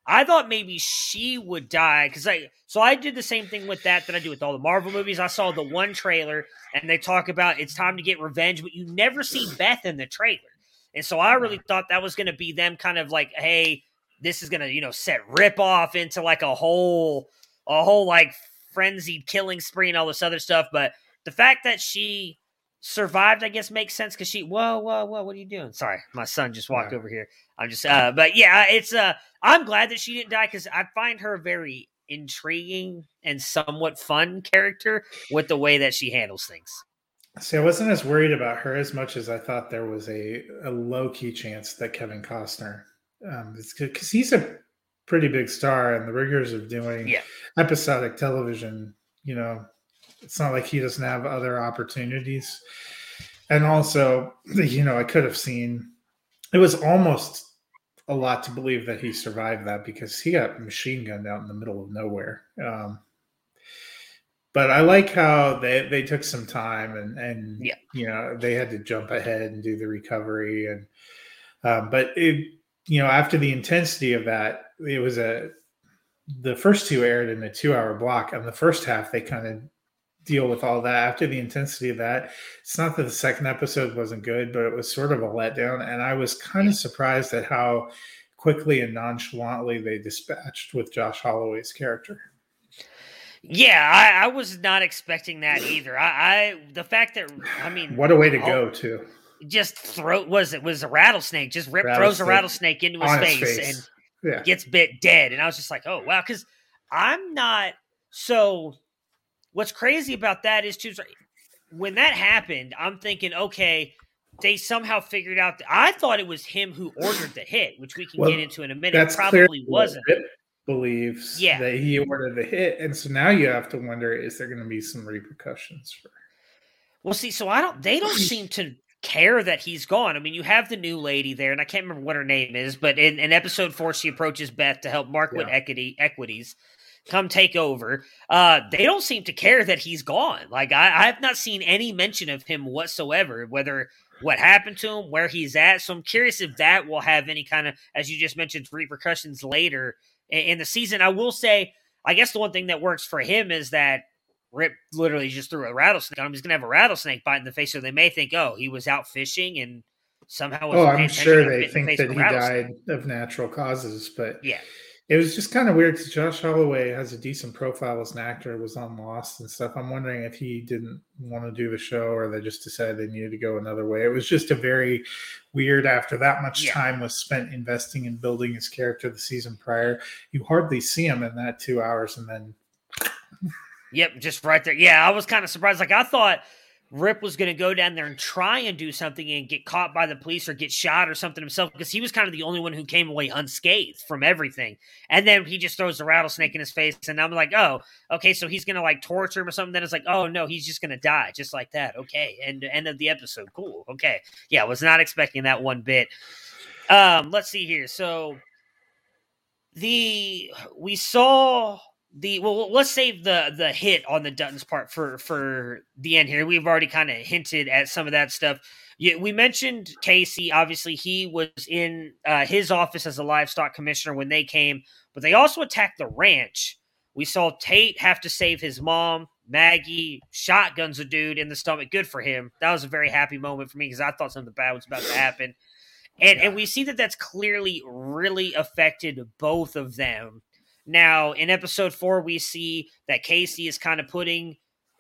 I thought maybe she would die, because I did the same thing with that I do with all the Marvel movies. I saw the one trailer, and they talk about it's time to get revenge, but you never see Beth in the trailer. And so I really thought that was going to be them kind of like, hey, this is going to, set Rip off into like a whole like frenzied killing spree and all this other stuff. But the fact that she survived, I guess, makes sense, because she, whoa, what are you doing? Sorry, my son just walked over here. I'm just, but yeah, it's, I'm glad that she didn't die, because I find her very intriguing and somewhat fun character with the way that she handles things. See, I wasn't as worried about her as much as I thought there was a low-key chance that Kevin Costner, it's good, because he's a pretty big star, and the rigors of doing episodic television, it's not like he doesn't have other opportunities. And also, I could have seen, it was almost a lot to believe that he survived that, because he got machine gunned out in the middle of nowhere. But I like how they took some time and they had to jump ahead and do the recovery. And, but it, after the intensity of that, it was the first two aired in a 2-hour block. And the first half, they kind of deal with all that. After the intensity of that, it's not that the second episode wasn't good, but it was sort of a letdown. And I was kind of surprised at how quickly and nonchalantly they dispatched with Josh Holloway's character. Yeah, I was not expecting that either. The fact that, what a way to go, too. Just was a rattlesnake. Just throws a rattlesnake into his face. And gets bit dead. And I was just like, oh wow, because I'm not. So what's crazy about that is too, when that happened, I'm thinking, okay, they somehow figured out. I thought it was him who ordered the hit, which we can get into in a minute. That's probably wasn't. Rip believes that he ordered the hit, and so now you have to wonder: is there going to be some repercussions for? Well, see, so I don't. They don't seem to care that he's gone. I mean, you have the new lady there, and I can't remember what her name is, but in episode 4, she approaches Beth to help Mark with equities come take over. They don't seem to care that he's gone. Like, I have not seen any mention of him whatsoever, whether what happened to him, where he's at. So I'm curious if that will have any kind of, as you just mentioned, repercussions later in the season. I will say, I guess the one thing that works for him is that Rip literally just threw a rattlesnake on him. He's going to have a rattlesnake bite in the face, so they may think, oh, he was out fishing, and somehow. Oh, I'm sure they think that he died of natural causes, but yeah, it was just kind of weird because Josh Holloway has a decent profile as an actor, was on Lost and stuff. I'm wondering if he didn't want to do the show or they just decided they needed to go another way. It was just a very weird, after that much time was spent investing in building his character the season prior. You hardly see him in that 2 hours and then. Yep, just right there. Yeah, I was kind of surprised. Like, I thought Rip was going to go down there and try and do something and get caught by the police or get shot or something himself, because he was kind of the only one who came away unscathed from everything. And then he just throws the rattlesnake in his face, and I'm like, oh, okay, so he's going to, like, torture him or something. Then it's like, oh, no, he's just going to die just like that. Okay, and end of the episode. Cool, okay. Yeah, I was not expecting that one bit. Let's see here. So we saw – let's save the hit on the Duttons part for the end here. We've already kind of hinted at some of that stuff. Yeah, we mentioned Casey. Obviously, he was in his office as a livestock commissioner when they came, but they also attacked the ranch. We saw Tate have to save his mom. Maggie shotguns a dude in the stomach. Good for him. That was a very happy moment for me because I thought something bad was about to happen. And we see that that's clearly really affected both of them. Now, in episode 4, we see that Casey is kind of putting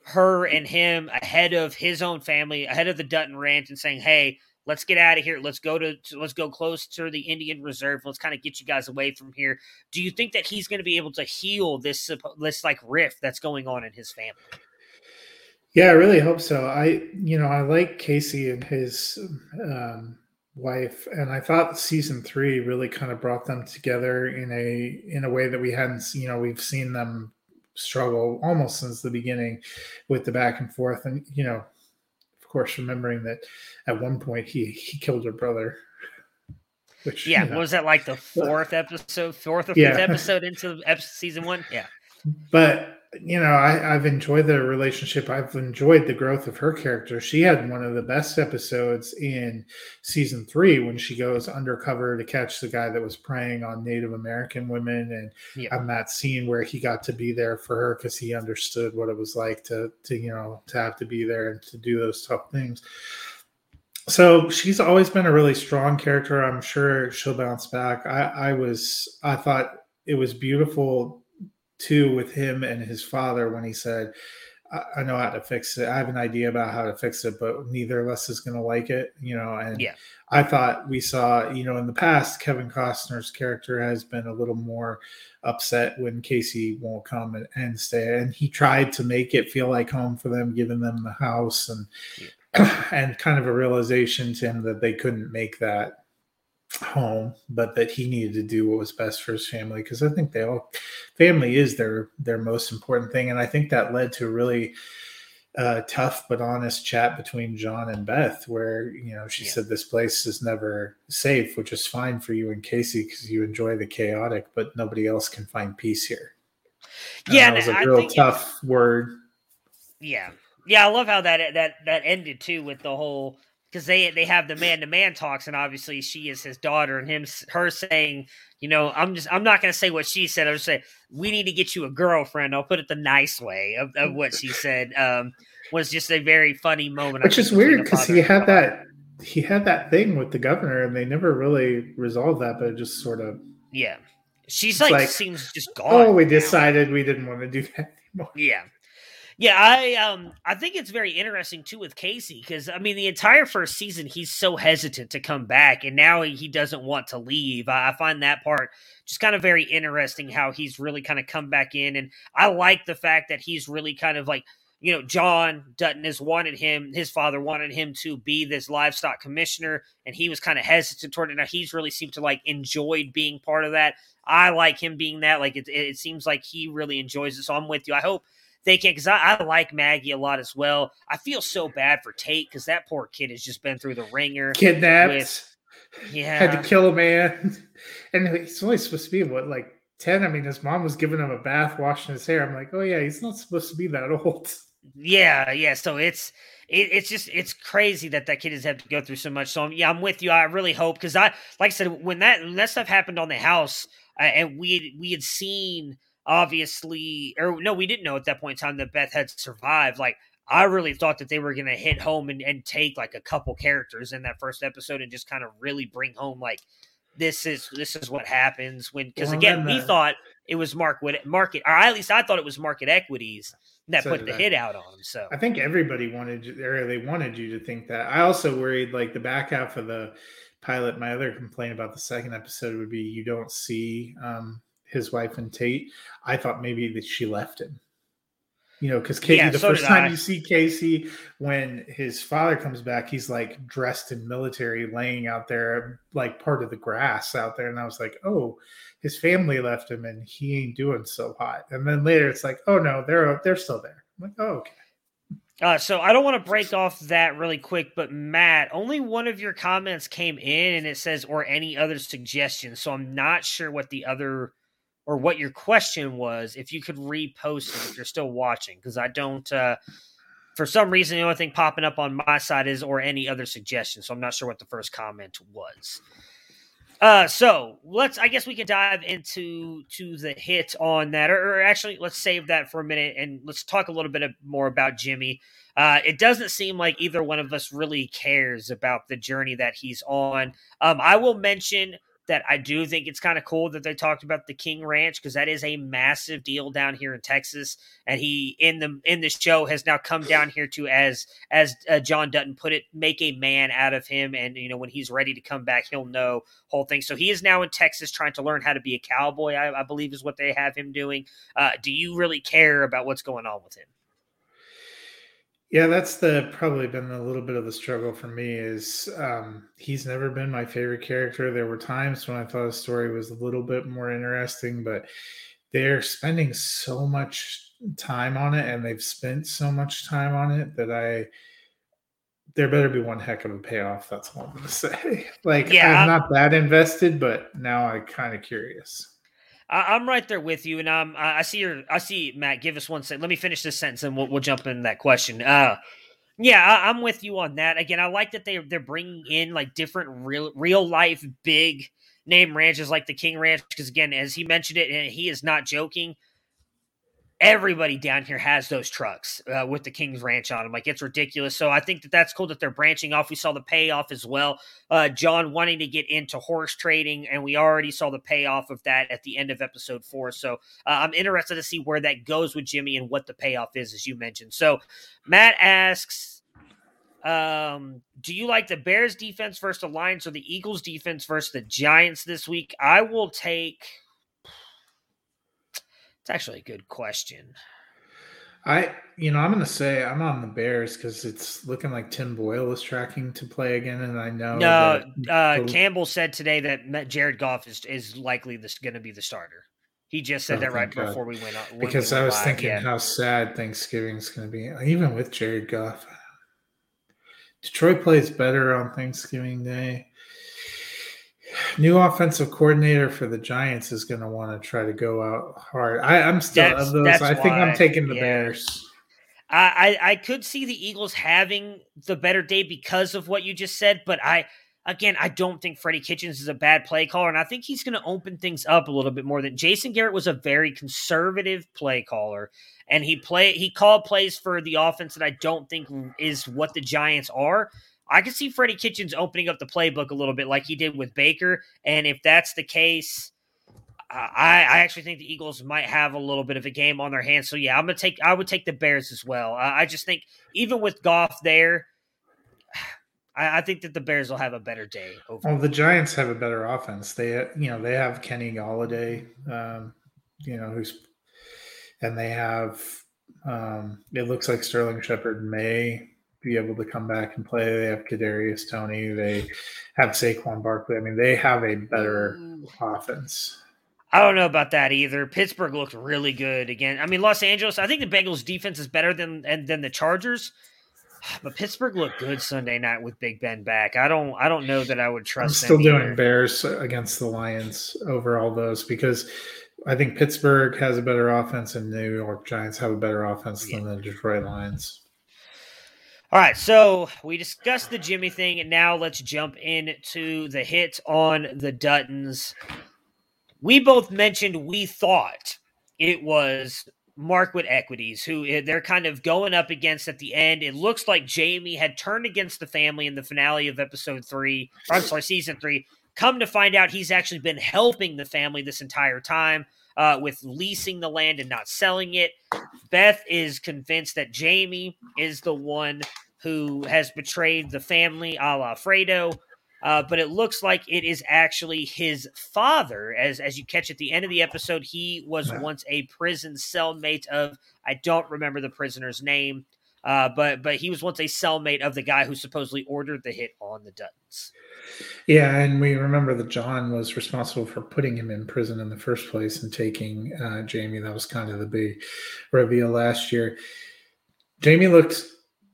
her and him ahead of his own family, ahead of the Dutton Ranch, and saying, hey, let's get out of here. Let's go close to the Indian Reserve. Let's kind of get you guys away from here. Do you think that he's going to be able to heal this like rift that's going on in his family? Yeah, I really hope so. I like Casey and his wife, and I thought season 3 really kind of brought them together in a way that we hadn't seen. We've seen them struggle almost since the beginning with the back and forth, and of course remembering that at one point he killed her brother, which was that like the fourth or fifth episode into season 1? Yeah. But I've enjoyed their relationship. I've enjoyed the growth of her character. She had one of the best episodes in season 3 when she goes undercover to catch the guy that was preying on Native American women. And I'm that scene where he got to be there for her because he understood what it was like to have to be there and to do those tough things. So she's always been a really strong character. I'm sure she'll bounce back. I thought it was beautiful too, with him and his father when he said, I know how to fix it. I have an idea about how to fix it, but neither of us is going to like it, And I thought we saw, in the past, Kevin Costner's character has been a little more upset when Casey won't come and stay. And he tried to make it feel like home for them, giving them the house and kind of a realization to him that they couldn't make that home, but that he needed to do what was best for his family, because I think family is their most important thing. And I think that led to a really tough but honest chat between John and Beth, where she said this place is never safe, which is fine for you and Casey because you enjoy the chaotic, but nobody else can find peace here. That was a real tough word. Yeah, I love how that ended too with the whole. Because they have the man-to-man talks, and obviously she is his daughter, and her saying, I'm not going to say what she said. I'm just saying, we need to get you a girlfriend. I'll put it the nice way of what she said, was just a very funny moment. Which is weird because he had that thing with the governor, and they never really resolved that, but it just sort of... Yeah. She's like, seems just gone. Oh, we decided we didn't want to do that anymore. Yeah. Yeah, I think it's very interesting, too, with Casey, because, the entire first season, he's so hesitant to come back, and now he doesn't want to leave. I find that part just kind of very interesting, how he's really kind of come back in, and I like the fact that he's really kind of like, John Dutton his father wanted him to be this livestock commissioner, and he was kind of hesitant toward it. Now, he's really seemed to, enjoyed being part of that. I like him being that. It seems like he really enjoys it, so I'm with you. I hope they can, because I like Maggie a lot as well. I feel so bad for Tate because that poor kid has just been through the ringer. Kidnapped. Had to kill a man. And he's only supposed to be, 10? His mom was giving him a bath, washing his hair. I'm like, oh, yeah, he's not supposed to be that old. Yeah. So it's crazy that kid has had to go through so much. So, I'm with you. I really hope, because like I said, when that stuff happened on the house, and we had seen... Obviously, or no, we didn't know at that point in time that Beth had survived. I really thought that they were going to hit home and take like a couple characters in that first episode and just kind of really bring home like this is what happens when, because again, we thought it was market, or at least I thought it was market equities that put the hit out on them. So I think everybody wanted you to think that. I also worried like the back half of the pilot. My other complaint about the second episode would be you don't see his wife and Tate. I thought maybe that she left him. You know, because Casey, the first time you see Casey, when his father comes back, he's like dressed in military, laying out there, like part of the grass out there. And I was like, oh, his family left him and he ain't doing so hot. And then later it's like, oh, no, they're still there. I'm like, oh, okay. So I don't want to break off that really quick, but Matt, only one of your comments came in and it says, or any other suggestions. So I'm not sure what the other... or what your question was, if you could repost it if you're still watching, because I don't, for some reason, the only thing popping up on my side is or any other suggestions, so I'm not sure what the first comment was. So I guess we can dive into the hit on that, or actually, let's save that for a minute, and let's talk a little bit more about Jimmy. It doesn't seem like either one of us really cares about the journey that he's on. I will mention... that I do think it's kind of cool that they talked about the King Ranch, because that is a massive deal down here in Texas. And he in the show has now come down here to, as John Dutton put it, make a man out of him. And you know, when he's ready to come back, he'll know whole thing. So he is now in Texas trying to learn how to be a cowboy, I believe is what they have him doing. Do you really care about what's going on with him? Yeah, that's probably been a little bit of the struggle for me is he's never been my favorite character. There were times when I thought the story was a little bit more interesting, but they're spending so much time on it and they've spent so much time on it that there better be one heck of a payoff. That's all I'm going to say. Like, yeah, I'm not that invested, but now I'm kind of curious. I'm right there with you, and I see Matt. Give us one second. Let me finish this sentence, and we'll jump into that question. I'm with you on that. Again, I like that they're bringing in like different real life big name ranches like the King Ranch, because again, as he mentioned it, and he is not joking. Everybody down here has those trucks with the King's Ranch on them. Like, it's ridiculous. So I think that that's cool that they're branching off. We saw the payoff as well. John wanting to get into horse trading, and we already saw the payoff of that at the end of episode 4. So I'm interested to see where that goes with Jimmy and what the payoff is, as you mentioned. So Matt asks, do you like the Bears defense versus the Lions or the Eagles defense versus the Giants this week? I will take... It's actually a good question. I'm going to say I'm on the Bears because it's looking like Tim Boyle is tracking to play again, and I know. Campbell said today that Jared Goff is likely going to be the starter. He just said that right before we went on. Because I was thinking how sad Thanksgiving is going to be, even with Jared Goff. Detroit plays better on Thanksgiving Day. New offensive coordinator for the Giants is going to want to try to go out hard. I'm still of those. I think I'm taking the Bears. I could see the Eagles having the better day because of what you just said, but I don't think Freddie Kitchens is a bad play caller, and I think he's going to open things up a little bit more than Jason Garrett was a very conservative play caller, and he called plays for the offense that I don't think is what the Giants are. I could see Freddie Kitchens opening up the playbook a little bit like he did with Baker. And if that's the case, I actually think the Eagles might have a little bit of a game on their hands. So, yeah, I would take the Bears as well. I just think even with Goff there, I think that the Bears will have a better day. Overall. Well, the Giants have a better offense. They have Kenny Galladay, and they have it looks like Sterling Shepard may be able to come back and play. They have Kadarius Toney. They have Saquon Barkley. I mean, they have a better offense. I don't know about that either. Pittsburgh looked really good again. I mean, Los Angeles, I think the Bengals defense is better than the Chargers, but Pittsburgh looked good Sunday night with Big Ben back. I don't know that I would trust them. I'm still doing Bears against the Lions over all those because I think Pittsburgh has a better offense and New York Giants have a better offense than the Detroit Lions. All right, so we discussed the Jimmy thing, and now let's jump into the hit on the Duttons. We both mentioned we thought it was Marquette Equities, who they're kind of going up against at the end. It looks like Jamie had turned against the family in the finale of season 3. Come to find out, he's actually been helping the family this entire time with leasing the land and not selling it. Beth is convinced that Jamie is the one who has betrayed the family, a la Fredo. But it looks like it is actually his father. As you catch at the end of the episode, he was once a prison cellmate of, I don't remember the prisoner's name, but he was once a cellmate of the guy who supposedly ordered the hit on the Duttons. Yeah, and we remember that John was responsible for putting him in prison in the first place and taking Jamie. That was kind of the big reveal last year. Jamie looked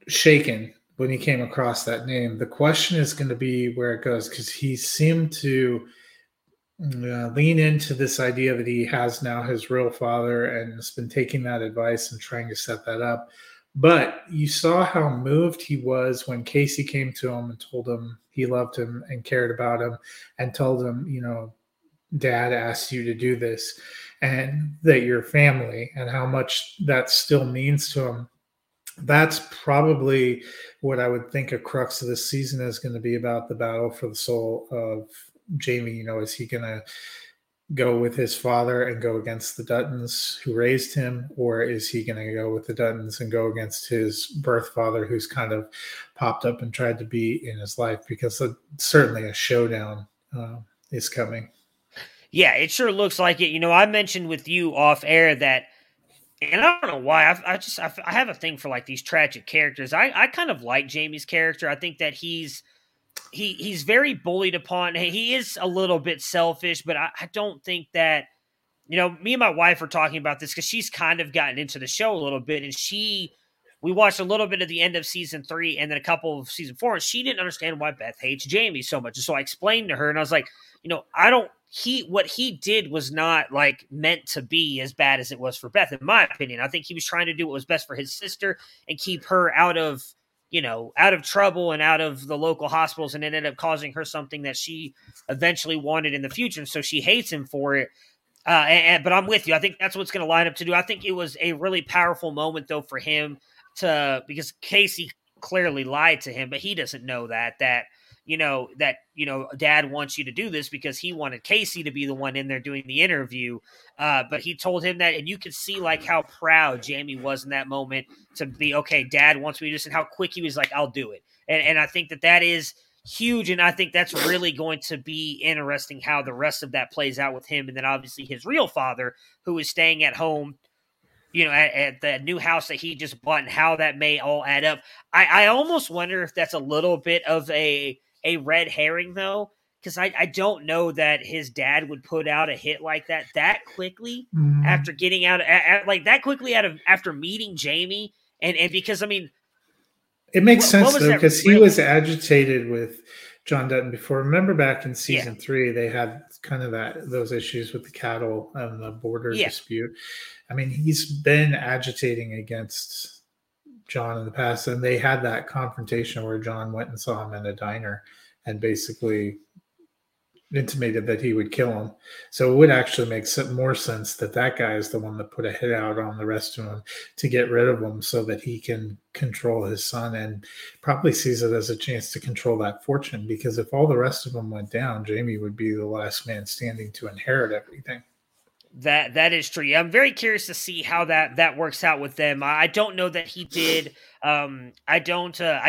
shaken when he came across that name. The question is going to be where it goes, because he seemed to lean into this idea that he has now his real father and has been taking that advice and trying to set that up. But you saw how moved he was when Casey came to him and told him he loved him and cared about him and told him, you know, Dad asked you to do this and that you're family, and how much that still means to him. That's probably what I would think a crux of this season is going to be about, the battle for the soul of Jamie. You know, is he going to go with his father and go against the Duttons who raised him, or is he going to go with the Duttons and go against his birth father who's kind of popped up and tried to be in his life? Because certainly a showdown is coming. Yeah, it sure looks like it. You know, I mentioned with you off air that, and I don't know why, I have a thing for like these tragic characters. I kind of like Jamie's character. I think that he's very bullied upon. He is a little bit selfish, but I don't think that, you know, me and my wife are talking about this because she's kind of gotten into the show a little bit, and we watched a little bit of the end of season 3 and then a couple of season 4, and she didn't understand why Beth hates Jamie so much. And so I explained to her, and I was like, you know, what he did was not like meant to be as bad as it was for Beth, in my opinion. I think he was trying to do what was best for his sister and keep her out of trouble and out of the local hospitals, and ended up causing her something that she eventually wanted in the future. And so she hates him for it. But I'm with you. I think that's what's going to line up to do. I think it was a really powerful moment though for him because Casey clearly lied to him, but he doesn't know that Dad wants you to do this, because he wanted Casey to be the one in there doing the interview. But he told him that, and you could see like how proud Jamie was in that moment to be, okay, Dad wants me to do this, and how quick he was like, I'll do it. And I think that is huge. And I think that's really going to be interesting how the rest of that plays out with him. And then obviously his real father, who is staying at home, you know, at the new house that he just bought, and how that may all add up. I almost wonder if that's a little bit of a red herring though, because I don't know that his dad would put out a hit like that quickly after getting out after meeting Jamie. And because, I mean, it makes sense though, because he was agitated with John Dutton before. Remember back in season 3, they had kind of those issues with the cattle and the border dispute. I mean, he's been agitating against John in the past, and they had that confrontation where John went and saw him in a diner and basically intimated that he would kill him. So it would actually make more sense that guy is the one that put a hit out on the rest of him to get rid of him so that he can control his son, and probably sees it as a chance to control that fortune, because if all the rest of them went down, Jamie would be the last man standing to inherit everything. That is true. I'm very curious to see how that works out with them. I don't know that he did. I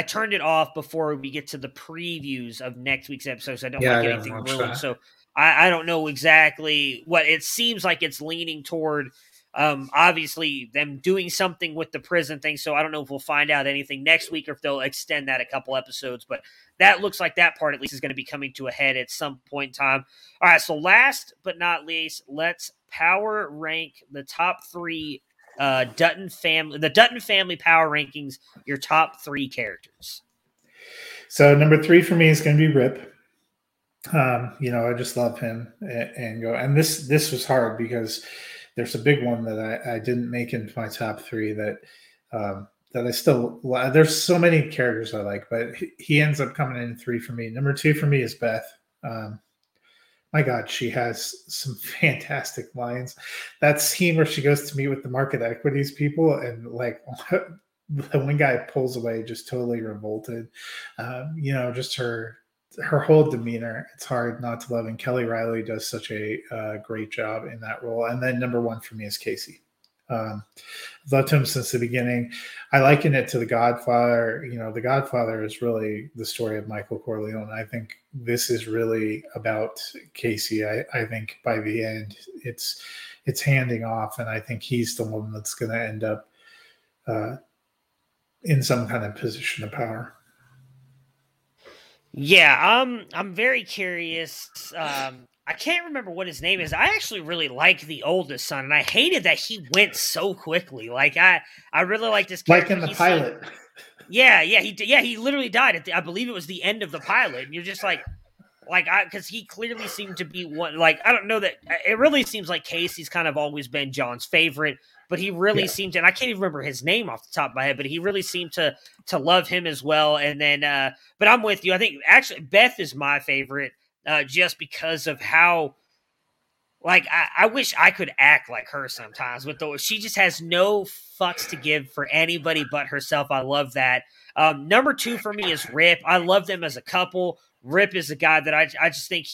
turned it off before we get to the previews of next week's episode, so I don't like anything ruined. So I don't know exactly what it seems like it's leaning toward. Obviously them doing something with the prison thing. So I don't know if we'll find out anything next week or if they'll extend that a couple episodes, but that looks like that part at least is going to be coming to a head at some point in time. All right. So last but not least, let's power rank the top 3 Dutton family power rankings, your top 3 characters. So number 3 for me is going to be Rip. You know, I just love him and go. And this was hard because there's a big one that I didn't make into my top 3 that I still, there's so many characters I like, but he ends up coming in 3 for me. Number 2 for me is Beth. My God, she has some fantastic lines. That scene where she goes to meet with the market equities people and like the one guy pulls away just totally revolted. You know, just her whole demeanor. It's hard not to love. And Kelly Riley does such a great job in that role. And then number one for me is Casey. I've loved him since the beginning. I liken it to The Godfather. You know, The Godfather is really the story of Michael Corleone. I think this is really about Casey. I think by the end, it's handing off, and I think he's the one that's going to end up in some kind of position of power. Yeah, I'm very curious. I can't remember what his name is. I actually really like the oldest son, and I hated that he went so quickly. Like I really like this character. Like in the pilot. Like, he literally died at the, I believe it was the end of the pilot. And you're just like because he clearly seemed to be one. Like I don't know that it really seems like Casey's kind of always been John's favorite, but he really seemed to, and I can't even remember his name off the top of my head, but he really seemed to love him as well. And then, but I'm with you. I think actually Beth is my favorite. Just because of how, like, I wish I could act like her sometimes. But she just has no fucks to give for anybody but herself. I love that. Number two for me is Rip. I love them as a couple. Rip is a guy that I just think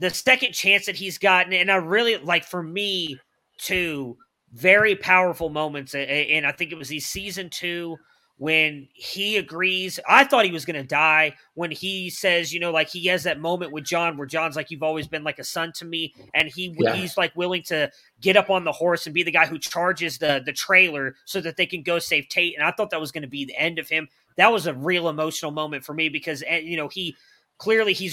the second chance that he's gotten, and I really, like, for me, too, very powerful moments. And I think it was the season two, when he agrees, I thought he was going to die when he says, you know, like he has that moment with John where John's like, you've always been like a son to me. And he's like willing to get up on the horse and be the guy who charges the trailer so that they can go save Tate. And I thought that was going to be the end of him. That was a real emotional moment for me because, you know, he's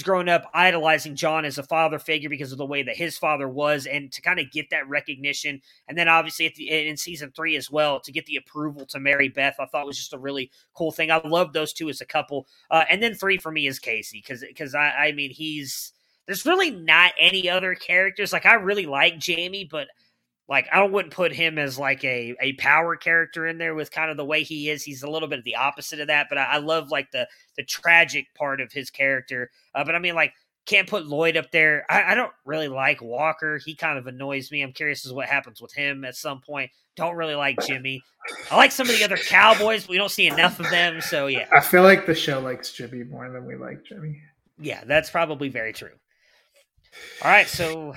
grown up idolizing John as a father figure because of the way that his father was, and to kind of get that recognition. And then obviously in season three as well, to get the approval to marry Beth, I thought was just a really cool thing. I love those two as a couple. And then three for me is Casey. Cause I mean, there's really not any other characters. Like I really like Jamie, but like, I wouldn't put him as like a power character in there with kind of the way he is. He's a little bit of the opposite of that, but I love like the tragic part of his character. But I mean, like, can't put Lloyd up there. I don't really like Walker. He kind of annoys me. I'm curious as what happens with him at some point. Don't really like Jimmy. I like some of the other Cowboys, but we don't see enough of them. So yeah, I feel like the show likes Jimmy more than we like Jimmy. Yeah, that's probably very true. All right, so.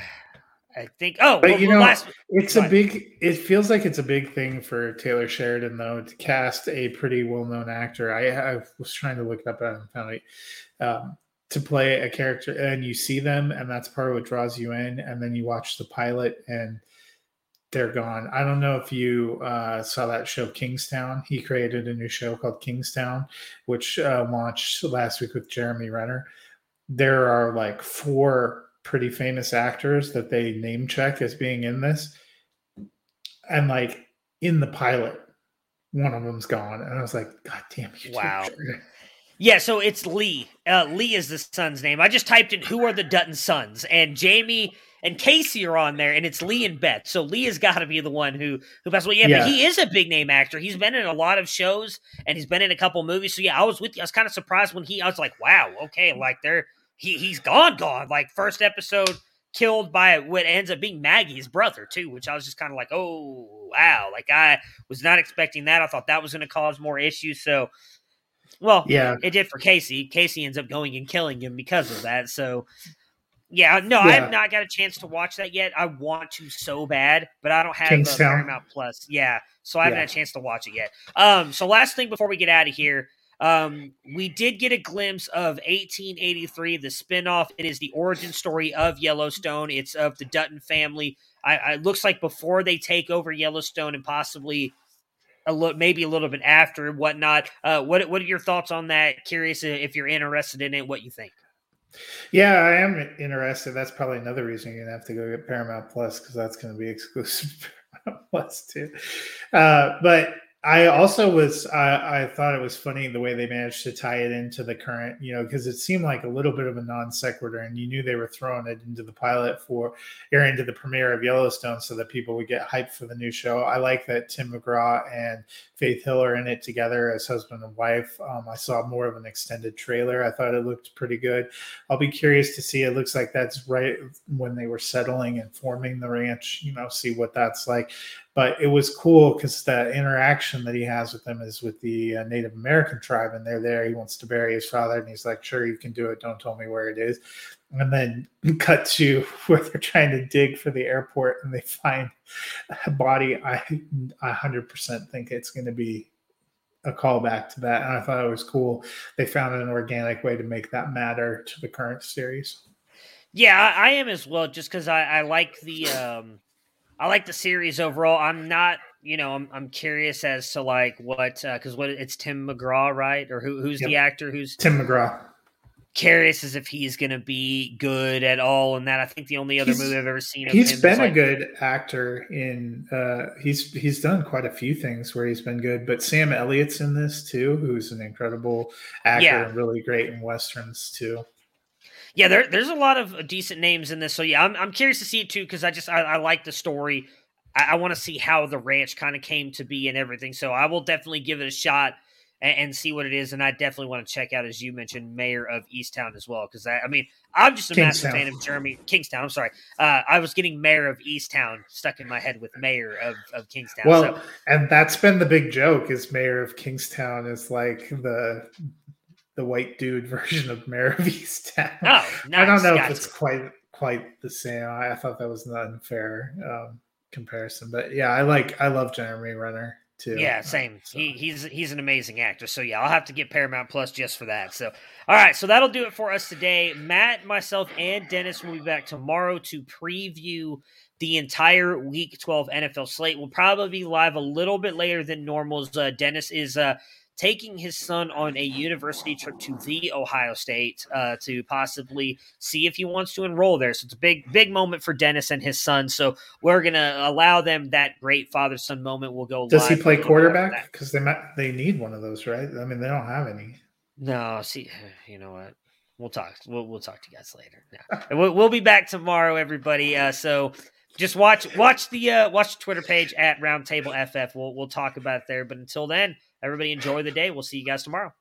I think. Oh, but well, you know, it feels like it's a big thing for Taylor Sheridan though to cast a pretty well-known actor. I was trying to look it up and found it to play a character, and you see them, and that's part of what draws you in, and then you watch the pilot, and they're gone. I don't know if you saw that show Kingstown. He created a new show called Kingstown, which launched last week with Jeremy Renner. There are like four pretty famous actors that they name check as being in this, and like in the pilot one of them's gone, and I was like, god damn you. Wow. Yeah, so it's Lee. Lee is the son's name. I just typed in who are the Dutton sons, and Jamie and Casey are on there, and it's Lee and Beth. So Lee has got to be the one who passed away. Yeah, but he is a big name actor. He's been in a lot of shows, and he's been in a couple movies. So yeah, I was with you. I was kind of surprised when I was like, wow, okay, like he's gone. Like first episode, killed by what ends up being Maggie's brother too, which I was just kind of like, oh wow, like I was not expecting that. I thought that was going to cause more issues. So, well, yeah, it did for Casey. Casey ends up going and killing him because of that. So, yeah, no, yeah. I have not got a chance to watch that yet. I want to so bad, but I don't have Paramount Plus. Yeah, so I haven't had a chance to watch it yet. So last thing before we get out of here. We did get a glimpse of 1883, the spinoff. It is the origin story of Yellowstone. It's of the Dutton family. It looks like before they take over Yellowstone and possibly maybe a little bit after and whatnot. What are your thoughts on that? Curious if you're interested in it, what you think. Yeah, I am interested. That's probably another reason you're going to have to go get Paramount Plus, because that's going to be exclusive to Paramount Plus too. But I also was, I thought it was funny the way they managed to tie it into the current, you know, because it seemed like a little bit of a non sequitur, and you knew they were throwing it into the pilot for, or into the premiere of Yellowstone so that people would get hyped for the new show. I like that Tim McGraw and Faith Hill are in it together as husband and wife. I saw more of an extended trailer. I thought it looked pretty good. I'll be curious to see. It looks like that's right when they were settling and forming the ranch, you know, see what that's like. But it was cool because the interaction that he has with them is with the Native American tribe, and they're there. He wants to bury his father, and he's like, sure, you can do it. Don't tell me where it is. And then cut to where they're trying to dig for the airport, and they find a body. I 100% think it's going to be a callback to that, and I thought it was cool. They found an organic way to make that matter to the current series. Yeah, I am as well, just because I like the – I like the series overall. I'm not, you know, I'm curious as to like what, because what it's Tim McGraw, right? Or who's the actor who's Tim McGraw? Curious as if he's going to be good at all in that. I think the only other movie I've ever seen of he's him been is like, a good actor in. He's done quite a few things where he's been good, but Sam Elliott's in this too, who's an incredible actor and really great in westerns too. Yeah, there's a lot of decent names in this. So, yeah, I'm curious to see it, too, because I like the story. I want to see how the ranch kind of came to be and everything. So I will definitely give it a shot and see what it is. And I definitely want to check out, as you mentioned, Mare of Easttown as well. Because, I mean, I'm just a massive fan of Jeremy. Kingstown, I'm sorry. I was getting Mare of Easttown stuck in my head with Mayor of Kingstown. Well, so. And that's been the big joke is Mayor of Kingstown is like the white dude version of Mare of Easttown. Oh, nice. I don't know if it's quite the same. I thought that was an unfair comparison, but yeah, I love Jeremy Renner too. Yeah, same. So. He's an amazing actor. So yeah, I'll have to get Paramount Plus just for that. So all right, so that'll do it for us today. Matt, myself, and Dennis will be back tomorrow to preview the entire Week 12 NFL slate. We'll probably be live a little bit later than normal. Dennis is taking his son on a university trip to the Ohio State to possibly see if he wants to enroll there. So it's a big, big moment for Dennis and his son. So we're going to allow them that great father-son moment. We'll go live. Does he play quarterback? Because they need one of those, right? I mean, they don't have any. No, see, you know what? We'll talk. We'll talk to you guys later. No. And we'll be back tomorrow, everybody. So just watch the Twitter page at RoundtableFF. We'll talk about it there. But until then, everybody enjoy the day. We'll see you guys tomorrow.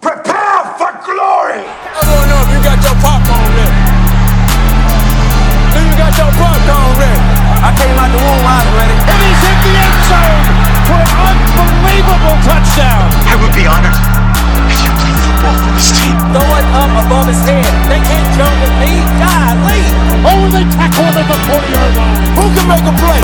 Prepare for glory! I don't know if you got your popcorn ready. Do you got your popcorn ready? I came out the womb, I was ready. And he's hit the end zone for an unbelievable touchdown. I would be honored if you played football for this team. Throw it up above his head. They can't jump with me. God, leave. Oh, they tackle him at the 40-yard line. Who can make a play?